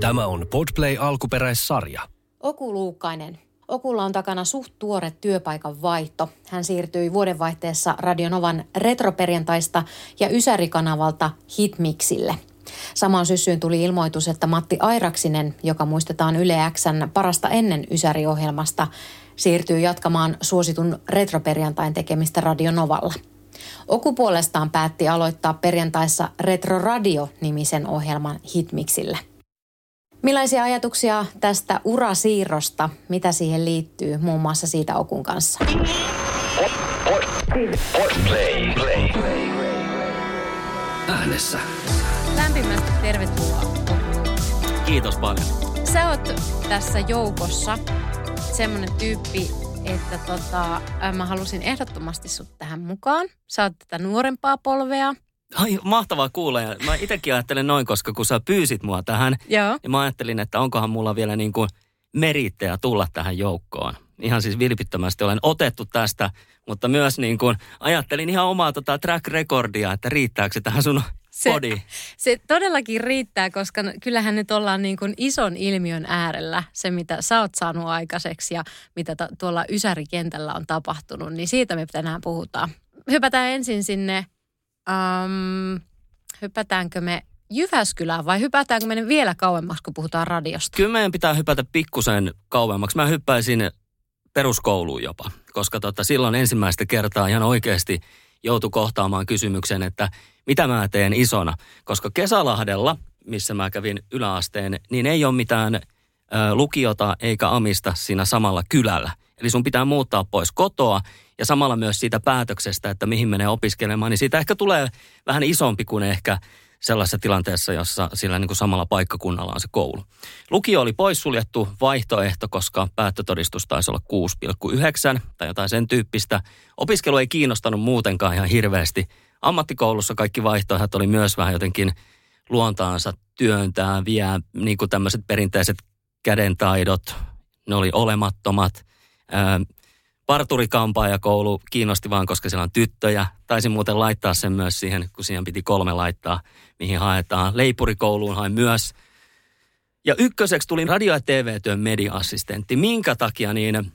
Tämä on Podplay-alkuperäissarja. Oku Luukkainen. Okulla on takana suht tuore työpaikan vaihto. Hän siirtyi vuodenvaihteessa Radionovan Retroperjantaista ja Ysäri-kanavalta Hitmixille. Samaan syssyyn tuli ilmoitus, että Matti Airaksinen, joka muistetaan Yle X:n parasta ennen Ysäri-ohjelmasta, siirtyy jatkamaan suositun Retroperjantain tekemistä Radionovalla. Oku puolestaan päätti aloittaa perjantaissa Retro Radio-nimisen ohjelman Hitmixillä. Millaisia ajatuksia tästä urasiirrosta, mitä siihen liittyy, muun muassa siitä Okun kanssa? Äänessä. Lämpimästi tervetuloa. Kiitos paljon. Sä oot tässä joukossa semmonen tyyppi, että mä halusin ehdottomasti sut tähän mukaan. Sä oot tätä nuorempaa polvea. Ai, mahtavaa kuulla. Ja mä itsekin ajattelen noin, koska kun sä pyysit mua tähän, niin mä ajattelin, että onkohan mulla vielä niin kuin merittejä tulla tähän joukkoon. Ihan siis vilpittömästi olen otettu tästä, mutta myös niin kuin ajattelin ihan omaa track-rekordia, että riittääkö se tähän sun podiin. Se todellakin riittää, koska kyllähän nyt ollaan niin kuin ison ilmiön äärellä. Se, mitä sä oot saanut aikaiseksi ja mitä tuolla Ysäri-kentällä on tapahtunut, niin siitä me tänään puhutaan. Hypätään ensin sinne. Hypätäänkö me Jyväskylään vai hypätäänkö me vielä kauemmaksi, kun puhutaan radiosta? Kyllä meidän pitää hypätä pikkusen kauemmaksi. Mä hyppäisin peruskouluun jopa, koska silloin ensimmäistä kertaa ihan oikeasti joutui kohtaamaan kysymyksen, että mitä mä teen isona. Koska Kesälahdella, missä mä kävin yläasteen, niin ei ole mitään lukiota eikä amista siinä samalla kylällä. Eli sun pitää muuttaa pois kotoa ja samalla myös siitä päätöksestä, että mihin menee opiskelemaan, niin siitä ehkä tulee vähän isompi kuin ehkä sellaisessa tilanteessa, jossa sillä niin kuin samalla paikkakunnalla on se koulu. Lukio oli poissuljettu vaihtoehto, koska päättötodistus taisi olla 6,9 tai jotain sen tyyppistä. Opiskelu ei kiinnostanut muutenkaan ihan hirveästi. Ammattikoulussa kaikki vaihtoehdot oli myös vähän jotenkin luontaansa työntää, vie niin kuin tämmöiset perinteiset kädentaidot, ne oli olemattomat. Parturikampaajakoulu kiinnosti vaan, koska siellä on tyttöjä. Taisin muuten laittaa sen myös siihen, kun siihen piti 3 laittaa, mihin haetaan. Leipurikouluun hain myös. Ja ykköseksi tuli radio- ja TV-työn media-assistentti. Minkä takia, niin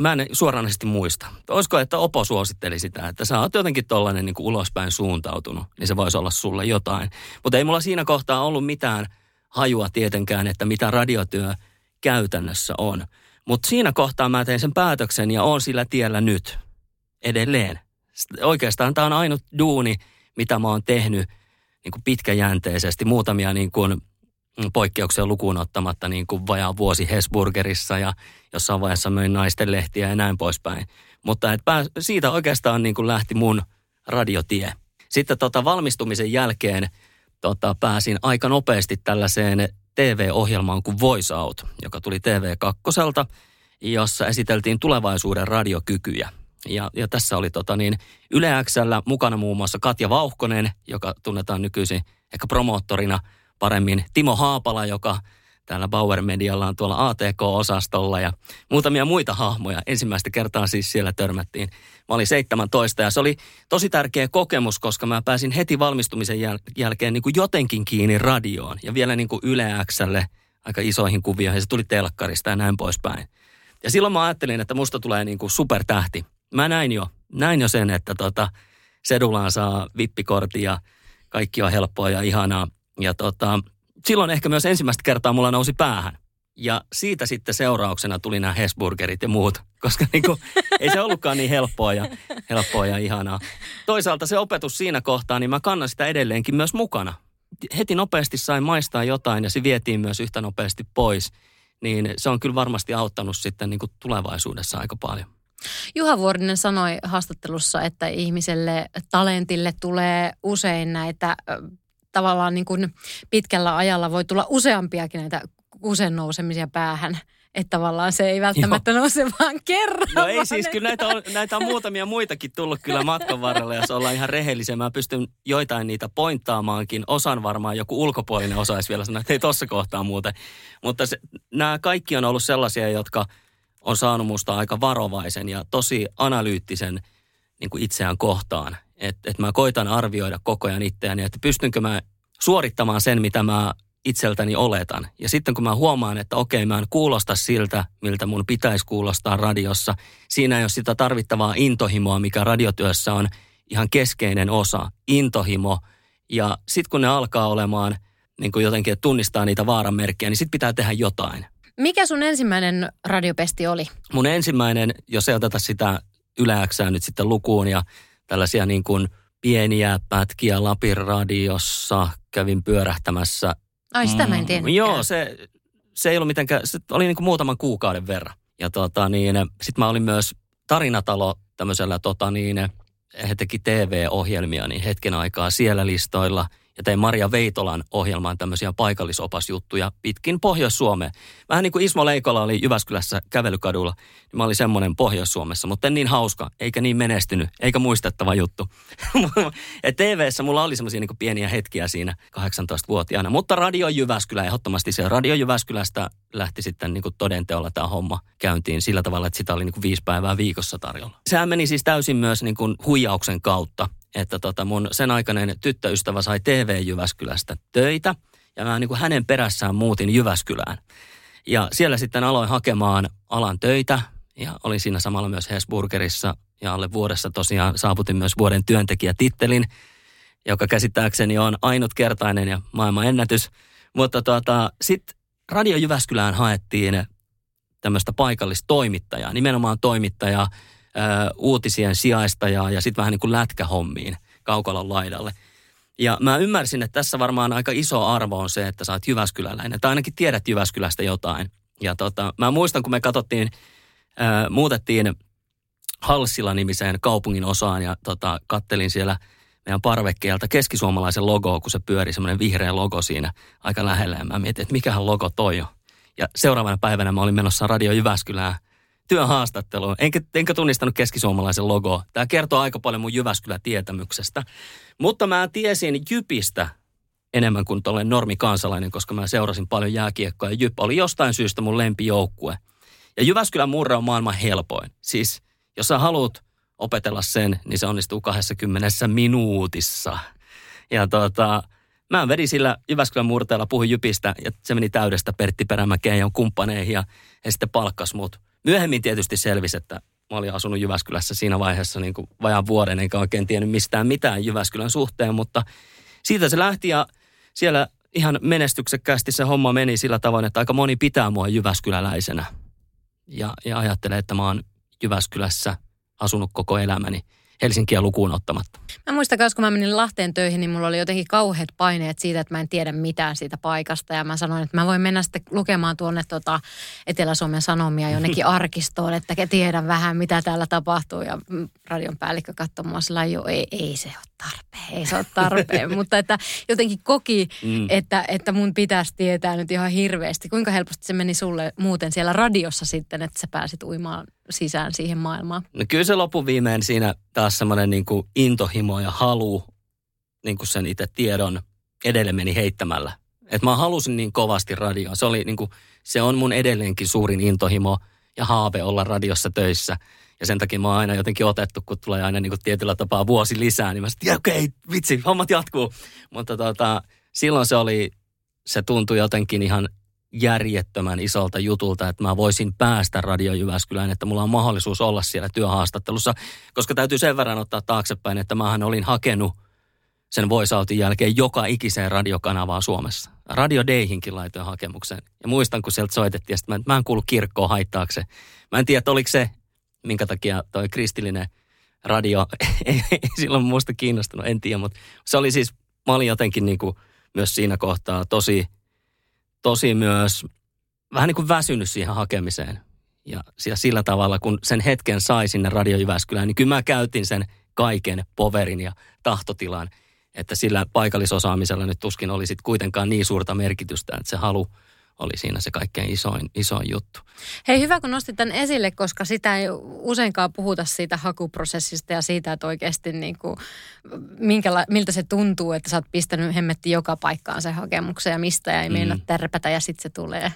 mä en suoranaisesti muista. Olisiko, että Opo suositteli sitä, että sä oot jotenkin tollainen niin kuin ulospäin suuntautunut, niin se voisi olla sulle jotain. Mutta ei mulla siinä kohtaa ollut mitään hajua tietenkään, että mitä radiotyö käytännössä on. Mutta siinä kohtaa mä tein sen päätöksen ja oon sillä tiellä nyt edelleen. Oikeastaan tämä on ainut duuni, mitä mä oon tehnyt niin kuin pitkäjänteisesti. Muutamia niin kuin poikkeuksia lukuun ottamatta, niin kuin vajaa vuosi Hesburgerissa ja jossain vaiheessa möin naisten lehtiä ja näin poispäin. Mutta siitä oikeastaan niin kuin lähti mun radiotie. Sitten valmistumisen jälkeen pääsin aika nopeasti tällaiseen TV-ohjelmaan kuin Voice Out, joka tuli TV2, jossa esiteltiin tulevaisuuden radiokykyjä. Ja tässä oli Yle X:llä mukana muun muassa Katja Vauhkonen, joka tunnetaan nykyisin ehkä promoottorina paremmin. Timo Haapala, joka täällä Bauer-medialla on tuolla ATK-osastolla ja muutamia muita hahmoja. Ensimmäistä kertaa siis siellä törmättiin. Mä olin 17 ja se oli tosi tärkeä kokemus, koska mä pääsin heti valmistumisen jälkeen niin kuin jotenkin kiinni radioon. Ja vielä niin kuin Yle X:lle aika isoihin kuvioihin. Se tuli telkkarista ja näin poispäin. Ja silloin mä ajattelin, että musta tulee niin kuin supertähti. Mä näin jo sen, että sedulaan saa vippikortin ja kaikki on helppoa ja ihanaa. Ja silloin ehkä myös ensimmäistä kertaa mulla nousi päähän. Ja siitä sitten seurauksena tuli nämä Hesburgerit ja muut, koska niinku, ei se ollutkaan niin helppoa ja ihanaa. Toisaalta se opetus siinä kohtaa, niin mä kannan sitä edelleenkin myös mukana. Heti nopeasti sain maistaa jotain ja se vietiin myös yhtä nopeasti pois. Niin se on kyllä varmasti auttanut sitten niinku tulevaisuudessa aika paljon. Juha Vuorinen sanoi haastattelussa, että ihmiselle talentille tulee usein näitä tavallaan niin kuin pitkällä ajalla voi tulla useampiakin näitä usein nousemisia päähän. Että tavallaan se ei välttämättä nouse vaan kerran. No ei siis, kyllä näitä on muutamia muitakin tullut kyllä matkan varrella, jos ollaan ihan rehellisiä. Mä pystyn joitain niitä pointtaamaankin. Osan varmaan joku ulkopuolinen osaisi vielä sanoa, että ei tossa kohtaa muuten. Mutta nämä kaikki on ollut sellaisia, jotka on saanut musta aika varovaisen ja tosi analyyttisen niin kuin itseään kohtaan. Että mä koitan arvioida koko ajan itseäni, että pystynkö mä suorittamaan sen, mitä mä itseltäni oletan. Ja sitten kun mä huomaan, että okei, mä en kuulosta siltä, miltä mun pitäisi kuulostaa radiossa, siinä ei ole sitä tarvittavaa intohimoa, mikä radiotyössä on ihan keskeinen osa, intohimo. Ja sitten kun ne alkaa olemaan, niin kuin jotenkin tunnistaa niitä vaaranmerkkejä, niin sitten pitää tehdä jotain. Mikä sun ensimmäinen radiopesti oli? Mun ensimmäinen, jos ei oteta sitä Yle X:ää nyt sitten lukuun ja tällaisia niin kuin pieniä pätkiä Lapin radiossa kävin pyörähtämässä. Ai sitä mä en tiennyt. Joo, se ei ollut mitenkään, se oli niin kuin muutaman kuukauden verran. Ja sit mä olin myös Tarinatalo tämmöisellä he teki TV-ohjelmia niin hetken aikaa siellä listoilla. Ja tein Maria Veitolan ohjelmaan tämmöisiä paikallisopasjuttuja pitkin Pohjois-Suomeen. Vähän niin kuin Ismo Leikola oli Jyväskylässä kävelykadulla, niin mä olin semmoinen Pohjois-Suomessa. Mutta en niin hauska, eikä niin menestynyt, eikä muistettava juttu. TV:ssä mulla oli semmoisia niin kuin pieniä hetkiä siinä 18-vuotiaana. Mutta Radio Jyväskylä, ehdottomasti se Radio Jyväskylästä lähti sitten niin kuin todenteolla tämä homma käyntiin sillä tavalla, että sitä oli niin kuin 5 päivää viikossa tarjolla. Sehän meni siis täysin myös niin kuin huijauksen kautta. Että mun sen aikainen tyttöystävä sai TV-Jyväskylästä töitä ja mä niin kuin hänen perässään muutin Jyväskylään. Ja siellä sitten aloin hakemaan alan töitä ja olin siinä samalla myös Hesburgerissa ja alle vuodessa tosiaan saavutin myös vuoden työntekijätittelin, joka käsittääkseni on ainutkertainen ja maailman ennätys. Mutta sitten Radio Jyväskylään haettiin tämmöistä paikallistoimittajaa, nimenomaan toimittajaa, uutisien sijaistajaa ja sitten vähän niin kuin lätkähommiin kaukalon laidalle. Ja mä ymmärsin, että tässä varmaan aika iso arvo on se, että sä oot jyväskyläläinen, tai ainakin tiedät Jyväskylästä jotain. Ja mä muistan, kun me muutettiin Halsila-nimiseen kaupungin osaan ja kattelin siellä meidän parvekkeelta Keskisuomalaisen logoa, kun se pyöri semmoinen vihreä logo siinä aika lähellä. Ja mä mietin, että mikähän logo toi on. Ja seuraavana päivänä mä olin menossa Radio Jyväskylään työhaastatteluun. Enkä tunnistanut Keskisuomalaisen logoa. Tämä kertoo aika paljon mun Jyväskylä-tietämyksestä. Mutta mä tiesin Jypistä enemmän kuin olen normikansalainen, koska mä seurasin paljon jääkiekkoa ja Jyp oli jostain syystä mun lempijoukkue. Ja Jyväskylän murre on maailman helpoin. Siis jos sä haluat opetella sen, niin se onnistuu 20 minuutissa. Ja mä vedin sillä Jyväskylän murteella, puhuin Jypistä ja se meni täydestä Pertti Perämäkeen ja kumppaneihin ja he sitten palkkasi mut. Myöhemmin tietysti selvisi, että mä olin asunut Jyväskylässä siinä vaiheessa niin kuin vajaan vuoden, enkä oikein tiennyt mistään mitään Jyväskylän suhteen, mutta siitä se lähti ja siellä ihan menestyksekkäästi se homma meni sillä tavoin, että aika moni pitää mua jyväskyläläisenä ja ajattelee, että mä oon Jyväskylässä asunut koko elämäni. Helsinkiä lukuun ottamatta. Mä muistan myös, kun mä menin Lahteen töihin, niin mulla oli jotenkin kauheat paineet siitä, että mä en tiedä mitään siitä paikasta. Ja mä sanoin, että mä voin mennä sitten lukemaan tuonne Etelä-Suomen Sanomia jonnekin arkistoon, että tiedän vähän, mitä täällä tapahtuu. Ja radion päällikkö katsoi mua sillä lailla, ei se ole tarpeen. Mutta että jotenkin koki, että mun pitäisi tietää nyt ihan hirveästi. Kuinka helposti se meni sulle muuten siellä radiossa sitten, että sä pääsit uimaan sisään siihen maailmaan? No kyllä se loppuviimein siinä taas semmoinen niin kuin intohimo ja halu niin kuin sen itse tiedon edelle meni heittämällä. Että mä halusin niin kovasti radioon. Se oli niin kuin, se on mun edelleenkin suurin intohimo ja haave olla radiossa töissä. Ja sen takia mä oon aina jotenkin otettu, kun tulee aina niin kuin tietyllä tapaa vuosi lisää, niin mä sanoin, että okei, vitsi, hommat jatkuu. Mutta silloin se tuntui jotenkin ihan järjettömän isolta jutulta, että mä voisin päästä Radio Jyväskylään, että mulla on mahdollisuus olla siellä työhaastattelussa, koska täytyy sen verran ottaa taaksepäin, että mähän olin hakenut sen Voice Outin jälkeen joka ikiseen radiokanavaan Suomessa. Radio Dayhinkin laitoin hakemukseen. Ja muistan, kun sieltä soitettiin, että mä en kuullut kirkkoon haittaakseen. Mä en tiedä, että oliko se, minkä takia toi kristillinen radio ei silloin musta kiinnostunut, en tiedä, mutta se oli siis, mä olin jotenkin niin kuin myös siinä kohtaa tosi myös vähän niin kuin väsynyt siihen hakemiseen. Ja sillä tavalla, kun sen hetken sai sinne Radio Jyväskylään, niin kyllä mä käytin sen kaiken poverin ja tahtotilan, että sillä paikallisosaamisella nyt tuskin oli sitten kuitenkaan niin suurta merkitystä, että se halu oli siinä se kaikkein isoin juttu. Hei, hyvä kun nostit tämän esille, koska sitä ei useinkaan puhuta siitä hakuprosessista ja siitä, että oikeasti niin kuin, miltä se tuntuu, että sä oot pistänyt hemmetti joka paikkaan sen hakemuksen ja mistä ja ei mennä tärpätä ja sitten se tulee.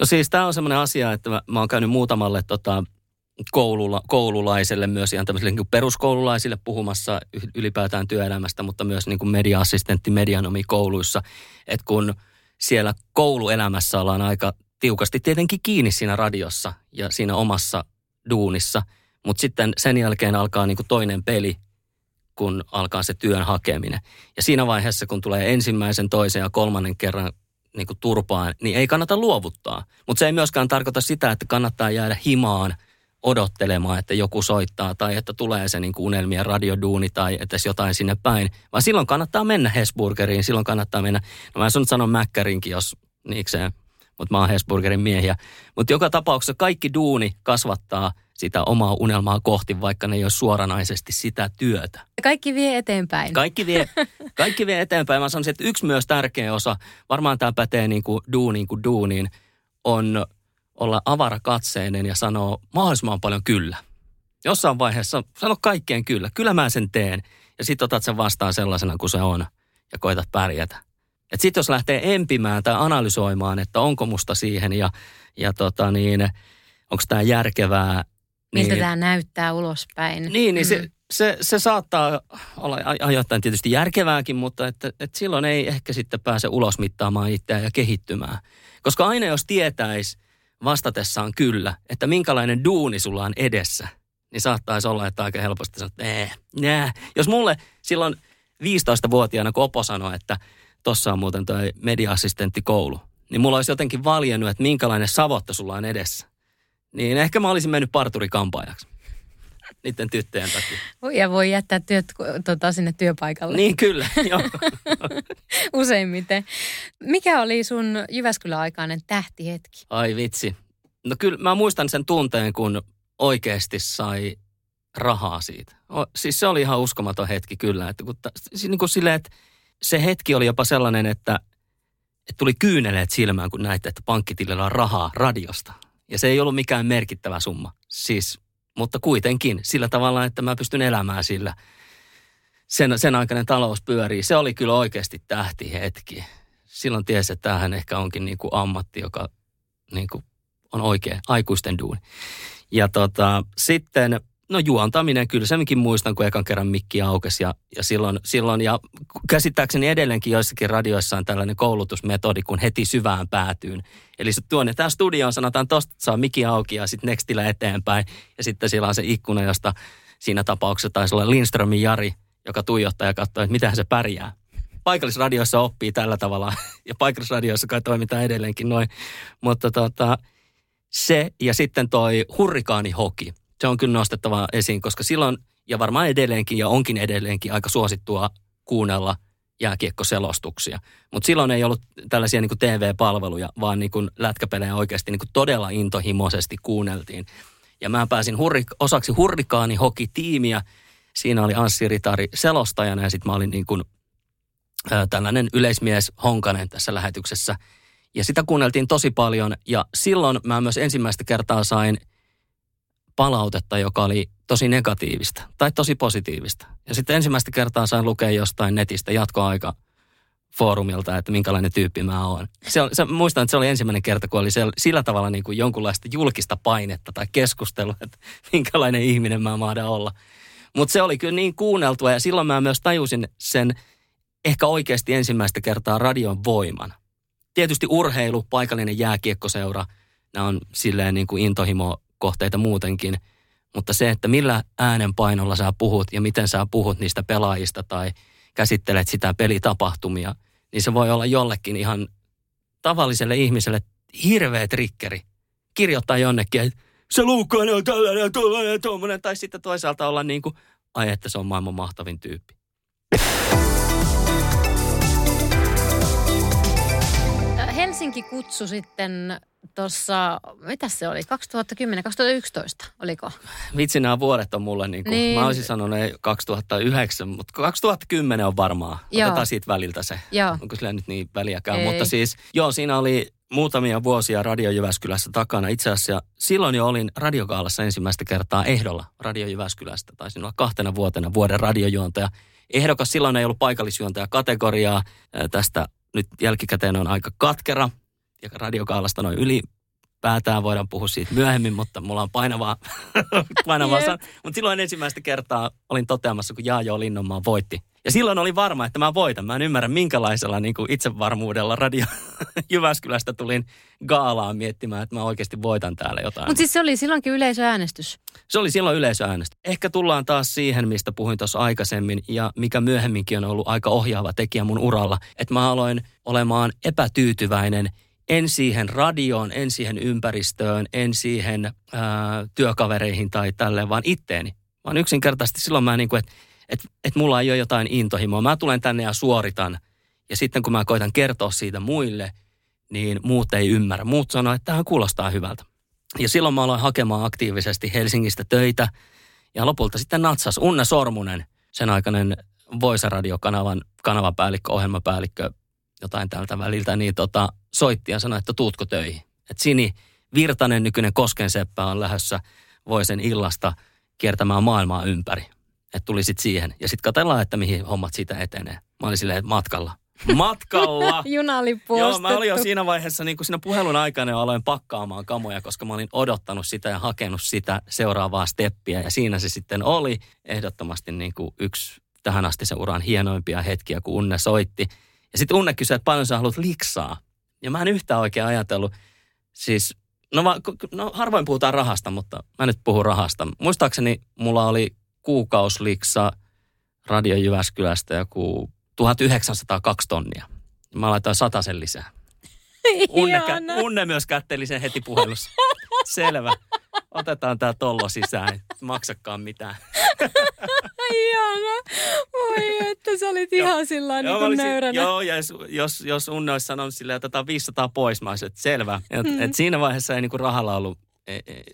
No siis tämä on semmoinen asia, että mä oon käynyt muutamalle koululaiselle myös ihan tämmöisille niin kuin peruskoululaisille puhumassa ylipäätään työelämästä, mutta myös niin kuin media-assistentti, medianomi kouluissa, että kun siellä kouluelämässä ollaan aika tiukasti tietenkin kiinni siinä radiossa ja siinä omassa duunissa. Mutta sitten sen jälkeen alkaa niinku toinen peli, kun alkaa se työn hakeminen. Ja siinä vaiheessa, kun tulee ensimmäisen, toisen ja kolmannen kerran niinku turpaan, niin ei kannata luovuttaa. Mutta se ei myöskään tarkoita sitä, että kannattaa jäädä himaan odottelemaan, että joku soittaa tai että tulee se niinku unelmien radioduuni tai että jotain sinne päin. Vaan silloin kannattaa mennä Hesburgeriin, silloin kannattaa mennä, no mä en sano Mäkkärinkin, jos niikseen, mutta mä oon Hesburgerin miehiä. Mutta joka tapauksessa kaikki duuni kasvattaa sitä omaa unelmaa kohti, vaikka ne ei ole suoranaisesti sitä työtä. Kaikki vie eteenpäin. Kaikki vie eteenpäin. Mä sanoisin, että yksi myös tärkeä osa, varmaan tämä pätee niin kuin duuniin kuin duuniin, on olla avarakatseinen ja sanoa mahdollisimman paljon kyllä. Jossain vaiheessa sano kaikkeen kyllä. Kyllä mä sen teen. Ja sit otat sen vastaan sellaisena kuin se on ja koetat pärjätä. Et sit jos lähtee empimään tai analysoimaan, että onko musta siihen ja onko tämä järkevää, miltä tämä näyttää ulospäin. Niin se saattaa olla ajoittain tietysti järkevääkin, mutta että silloin ei ehkä sitten pääse ulos mittaamaan itseään ja kehittymään. Koska aina jos tietäisi vastatessaan kyllä, että minkälainen duuni sulla on edessä, niin saattaisi olla, että aika helposti sanoo, että Jos mulle silloin 15-vuotiaana, kun Opo sanoi, että tossa on muuten toi media-assistenttikoulu, niin mulla olisi jotenkin valjennut, että minkälainen savotta sulla on edessä. Niin ehkä mä olisin mennyt parturikampaajaksi niiden tyttöjen takia. Ja voi jättää työt sinne työpaikalle. Niin kyllä, joo. Useimmiten. Mikä oli sun Jyväskylä-aikainen tähtihetki? Ai vitsi. No kyllä mä muistan sen tunteen, kun oikeasti sai rahaa siitä. Siis se oli ihan uskomaton hetki kyllä. Että kun niin silleen, että se hetki oli jopa sellainen, että tuli kyyneleet silmään, kun näitte, että pankkitilillä on rahaa radiosta. Ja se ei ollut mikään merkittävä summa, siis, mutta kuitenkin sillä tavalla, että mä pystyn elämään sillä. Sen aikainen talous pyörii. Se oli kyllä oikeasti tähtihetki. Silloin tiesi, että tämähän ehkä onkin niin kuin ammatti, joka niin kuin on oikein aikuisten duuni. Ja sitten, no juontaminen kyllä, senkin muistan, kun ekan kerran mikki aukesi. Ja silloin, ja käsittääkseni edelleenkin joissakin radioissa on tällainen koulutusmetodi, kun heti syvään päätyyn. Eli se tuonne tähän studioon sanotaan, tosta saa mikki auki ja sitten nextillä eteenpäin. Ja sitten siellä on se ikkuna, josta siinä tapauksessa taisi olla Lindströmin Jari, joka tuijottaa ja katsoo, että mitähän se pärjää. Paikallisradioissa oppii tällä tavalla ja paikallisradioissa kai toimitaan edelleenkin noin. Mutta se ja sitten toi hurrikaanihoki. Se on kyllä nostettava esiin, koska silloin, ja varmaan edelleenkin, ja onkin edelleenkin aika suosittua kuunnella jääkiekkoselostuksia. Mutta silloin ei ollut tällaisia niin kuin TV-palveluja, vaan niin kuin lätkäpelejä oikeasti niin kuin todella intohimoisesti kuunneltiin. Ja mä pääsin osaksi hurrikaanihokitiimiä. Siinä oli Anssi Ritari selostajana, ja sitten mä olin niin kuin, tällainen yleismies Honkanen tässä lähetyksessä. Ja sitä kuunneltiin tosi paljon, ja silloin mä myös ensimmäistä kertaa sain palautetta, joka oli tosi negatiivista tai tosi positiivista. Ja sitten ensimmäistä kertaa sain lukea jostain netistä jatkoaikafoorumilta, että minkälainen tyyppi mä oon. Muistan, että se oli ensimmäinen kerta, kun oli sillä tavalla niin kuin jonkunlaista julkista painetta tai keskustelua, että minkälainen ihminen mä mahdan olla. Mutta se oli kyllä niin kuunneltua ja silloin mä myös tajusin sen ehkä oikeasti ensimmäistä kertaa radion voiman. Tietysti urheilu, paikallinen jääkiekkoseura, nämä on silleen niin kuin intohimo kohteita muutenkin, mutta se, että millä äänenpainolla sä puhut ja miten sä puhut niistä pelaajista tai käsittelet sitä pelitapahtumia, niin se voi olla jollekin ihan tavalliselle ihmiselle hirveä triggeri. Kirjoittaa jonnekin, että se Luukkainen on tällainen, tuollainen, tuollainen, tai sitten toisaalta olla niin kuin, ai että se on maailman mahtavin tyyppi. Helsinki kutsui sitten tuossa, mitä se oli, 2010-2011, oliko? Vitsi, nämä vuodet on mulle, niin. Mä olisin sanonut 2009, mutta 2010 on varmaan. Joo. Otetaan siitä väliltä se. Joo. Onko sillä nyt niin väliäkään? Ei. Mutta siis, joo, siinä oli muutamia vuosia Radio Jyväskylässä takana. Itse asiassa silloin jo olin Radiokaalassa ensimmäistä kertaa ehdolla Radio Jyväskylästä. Taisin olla 2 vuotena vuoden radiojuontaja. Ehdokas silloin ei ollut paikallisjuontaja kategoriaa. Tästä nyt jälkikäteen on aika katkera. Ja Radiokaalasta noin yli ylipäätään. Voidaan puhua siitä myöhemmin, mutta mulla on painavaa sana. Mutta silloin ensimmäistä kertaa olin toteamassa, kun Jaajo Linnonmaa voitti. Ja silloin olin varma, että mä voitan. Mä en ymmärrä, minkälaisella niin kuin itsevarmuudella Radio Jyväskylästä tulin gaalaan miettimään, että mä oikeasti voitan täällä jotain. Mutta siis se oli silloinkin yleisöäänestys. Se oli silloin yleisöäänestys. Ehkä tullaan taas siihen, mistä puhuin tuossa aikaisemmin ja mikä myöhemminkin on ollut aika ohjaava tekijä mun uralla. Että mä aloin olemaan epätyytyväinen en siihen radioon, en siihen ympäristöön, en siihen työkavereihin tai tälleen, vaan itteeni. Vaan yksinkertaisesti silloin mä niin kuin, että mulla ei ole jotain intohimoa. Mä tulen tänne ja suoritan. Ja sitten kun mä koitan kertoa siitä muille, niin muut ei ymmärrä. Muut sanoo, että tämähän kuulostaa hyvältä. Ja silloin mä aloin hakemaan aktiivisesti Helsingistä töitä. Ja lopulta sitten natsas Unna Sormunen, sen aikainen Voisa radiokanavan kanavapäällikkö, ohjelmapäällikkö, jotain tältä väliltä, niin soitti ja sanoi, että tuutko töihin. Että Sini Virtanen, nykyinen Koskenseppä, on lähdössä Voisen illasta kiertämään maailmaa ympäri. Että tuli sitten siihen. Ja sitten katsellaan, että mihin hommat siitä etenee. Mä olin silleen, että matkalla. Juna oli postettu. Joo, mä olin jo siinä vaiheessa, niin kuin siinä puhelun aikana jo aloin pakkaamaan kamoja, koska mä olin odottanut sitä ja hakenut sitä seuraavaa steppiä. Ja siinä se sitten oli ehdottomasti niin kuin yksi tähän asti sen uran hienoimpia hetkiä, kun Unne soitti. Ja sitten Unne kysyi, että paljon sä haluat liksaa. Ja mä en yhtään oikein ajatellut, siis no harvoin puhutaan rahasta, mutta mä nyt puhun rahasta. Muistaakseni mulla oli kuukausliksa Radio Jyväskylästä joku 1902 tonnia. Mä laitoin 100 lisää. Unne myös kätteli sen heti puhelussa. Selvä. Otetaan tää tollo sisään. Maksakaan mitään. Ihanaa. Voi, että sä olit ihan sillä niin nöyränä. Joo, ja jos Unne olisi sanonut silleen, että otetaan 500 pois, mä olisin, että selvä. Et siinä vaiheessa ei niinku rahalla ollut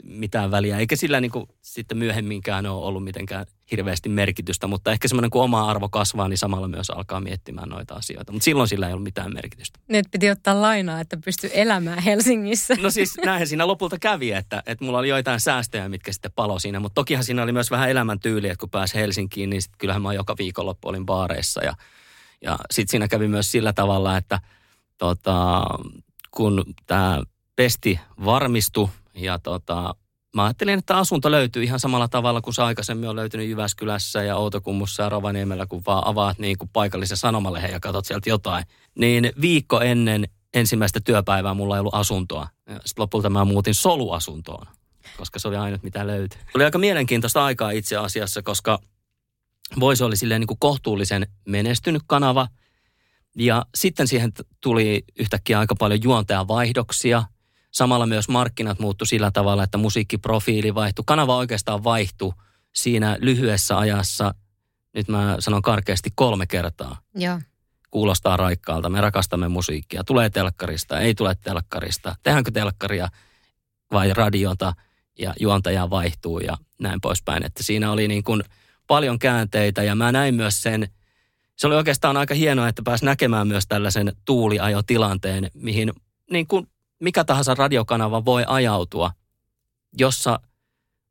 mitään väliä, eikä sillä niin kuin sitten myöhemminkään ole ollut mitenkään hirveästi merkitystä, mutta ehkä semmoinen kun oma arvo kasvaa, niin samalla myös alkaa miettimään noita asioita, mutta silloin sillä ei ollut mitään merkitystä. Nyt piti ottaa lainaa, että pystyi elämään Helsingissä. No siis näinhän siinä lopulta kävi, että mulla oli joitain säästöjä, mitkä sitten palo siinä, mutta tokihan siinä oli myös vähän elämäntyyliä, että kun pääsi Helsinkiin, niin sitten kyllähän mä joka viikonloppu olin baareissa ja sitten siinä kävi myös sillä tavalla, että kun tämä pesti varmistui, ja mä ajattelin, että asunto löytyy ihan samalla tavalla kuin se aikaisemmin on löytynyt Jyväskylässä ja Outokummussa ja Rovaniemellä, kun vaan avaat niin kuin paikallisen sanomalehen ja katsot sieltä jotain. Niin viikko ennen ensimmäistä työpäivää mulla ei ollut asuntoa. Sitten lopulta mä muutin soluasuntoon, koska se oli ainut mitä löytyi. Oli aika mielenkiintoista aikaa itse asiassa, koska Voisa oli silleen niin kuin kohtuullisen menestynyt kanava. Ja sitten siihen tuli yhtäkkiä aika paljon juontajavaihdoksia. Samalla myös markkinat muuttui sillä tavalla, että musiikkiprofiili vaihtui. Kanava oikeastaan vaihtui siinä lyhyessä ajassa, nyt mä sanon karkeasti 3 kertaa. Joo. Kuulostaa raikkaalta, me rakastamme musiikkia. Tulee telkkarista, ei tule telkkarista. Tehdäänkö telkkaria vai radiota ja juontaja vaihtuu ja näin poispäin. Että siinä oli niin kuin paljon käänteitä ja mä näin myös sen. Se oli oikeastaan aika hienoa, että pääsi näkemään myös tällaisen tuuliajotilanteen, mihin niin kuin mikä tahansa radiokanava voi ajautua, jossa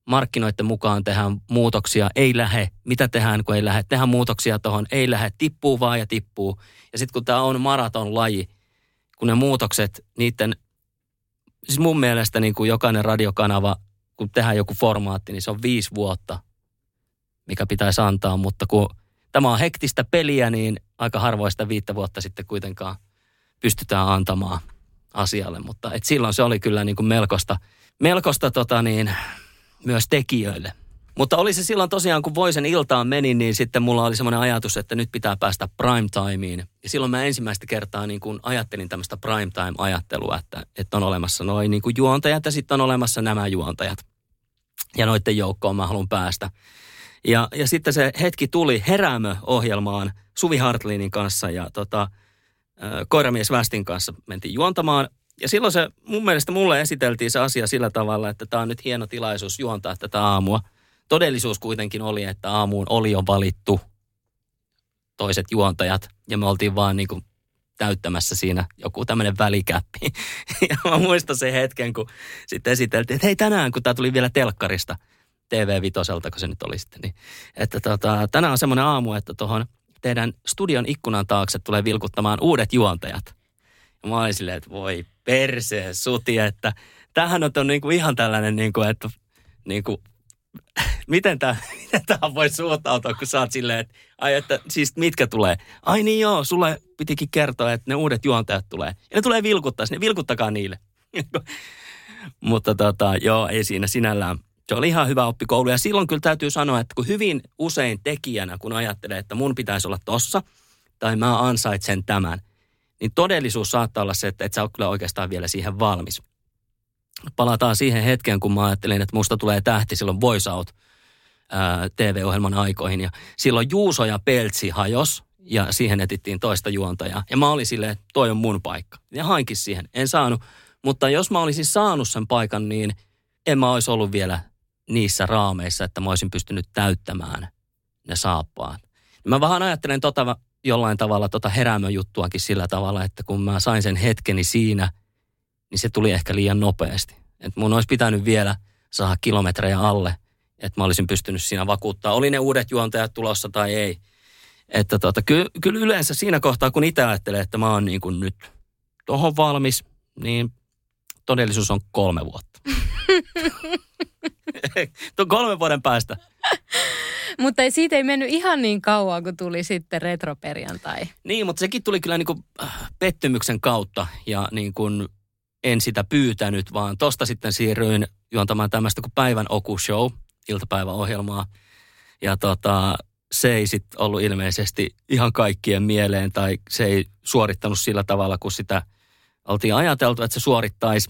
markkinoiden mukaan tehdään muutoksia, ei lähe, mitä tehdään kun ei lähe, tehdään muutoksia tuohon, ei lähe, tippuu vaan ja tippuu. Ja sitten kun tämä on maratonlaji, kun ne muutokset, niiden, siis mun mielestä niin kuin jokainen radiokanava, kun tehdään joku formaatti, niin se on 5 vuotta, mikä pitäisi antaa, mutta kun tämä on hektistä peliä, niin aika harvoista 5 vuotta sitten kuitenkaan pystytään antamaan asialle, mutta et silloin se oli kyllä niin kuin melkoista myös tekijöille. Mutta oli se silloin tosiaan, kun Voisen iltaan menin, niin sitten mulla oli semmoinen ajatus, että nyt pitää päästä primetimeen. Ja silloin mä ensimmäistä kertaa niin kuin ajattelin tämmöistä primetime-ajattelua, että on olemassa noin niin kuin juontajat ja sitten on olemassa nämä juontajat. Ja noiden joukkoon mä haluan päästä. Ja sitten se hetki tuli Heräämö-ohjelmaan Suvi Hartlinin kanssa ja Koiramies Västin kanssa mentiin juontamaan. Ja silloin se, mun mielestä mulle esiteltiin se asia sillä tavalla, että tämä on nyt hieno tilaisuus juontaa tätä aamua. Todellisuus kuitenkin oli, että aamuun oli jo valittu toiset juontajat. Ja me oltiin vaan niin kuin täyttämässä siinä joku tämmöinen välikäppi. Ja mä muistan sen hetken, kun sitten esiteltiin, että hei tänään, kun tämä tuli vielä telkkarista, TV5, kun se nyt oli sitten. Niin, että tänään on semmoinen aamu, että tuohon teidän studion ikkunan taakse tulee vilkuttamaan uudet juontajat. Ja mä olin silleen, että voi perse suti, että tämähän on niinku ihan tällainen, niinku, että niinku, miten tähän voi suhtautua, kun sä oot silleen, että, ai, että siis mitkä tulee? Ai niin joo, sulle pitikin kertoa, että ne uudet juontajat tulee. Ja ne tulee vilkuttaisi, ne vilkuttakaa niille. Mutta joo, ei siinä sinällään. Se oli ihan hyvä oppikoulu ja silloin kyllä täytyy sanoa, että kun hyvin usein tekijänä, kun ajattelee, että mun pitäisi olla tossa tai mä ansaitsen tämän, niin todellisuus saattaa olla se, että et sä oot kyllä oikeastaan vielä siihen valmis. Palataan siihen hetkeen, kun mä ajattelin, että musta tulee tähti silloin Voice Out TV-ohjelman aikoihin ja silloin Juuso ja Peltsi hajos ja siihen etittiin toista juontajaa ja mä olin silleen, että toi on mun paikka ja hainkin siihen. En saanut, mutta jos mä olisin saanut sen paikan, niin en mä olisi ollut vielä niissä raameissa, että mä olisin pystynyt täyttämään ne saappaat. Mä vähän ajattelen jollain tavalla heräämöjuttuakin sillä tavalla, että kun mä sain sen hetkeni siinä, niin se tuli ehkä liian nopeasti. Et mun olisi pitänyt vielä saada kilometrejä alle, että mä olisin pystynyt siinä vakuuttaa. Oli ne uudet juontajat tulossa tai ei. Että kyllä yleensä siinä kohtaa, kun itse ajattelee, että mä oon niin kuin nyt tohon valmis, niin todellisuus on 3 vuotta. Tuo 3 vuoden päästä. Mutta siitä ei mennyt ihan niin kauan, kun tuli sitten retroperjantai. Niin, mutta sekin tuli kyllä niin kuin pettymyksen kautta ja niin kuin en sitä pyytänyt, vaan tosta sitten siirryin juontamaan tämmöistä kuin päivän Oku-show, iltapäiväohjelmaa. Ja se ei sitten ollut ilmeisesti ihan kaikkien mieleen tai se ei suorittanut sillä tavalla, kun sitä oltiin ajateltu, että se suorittaisi.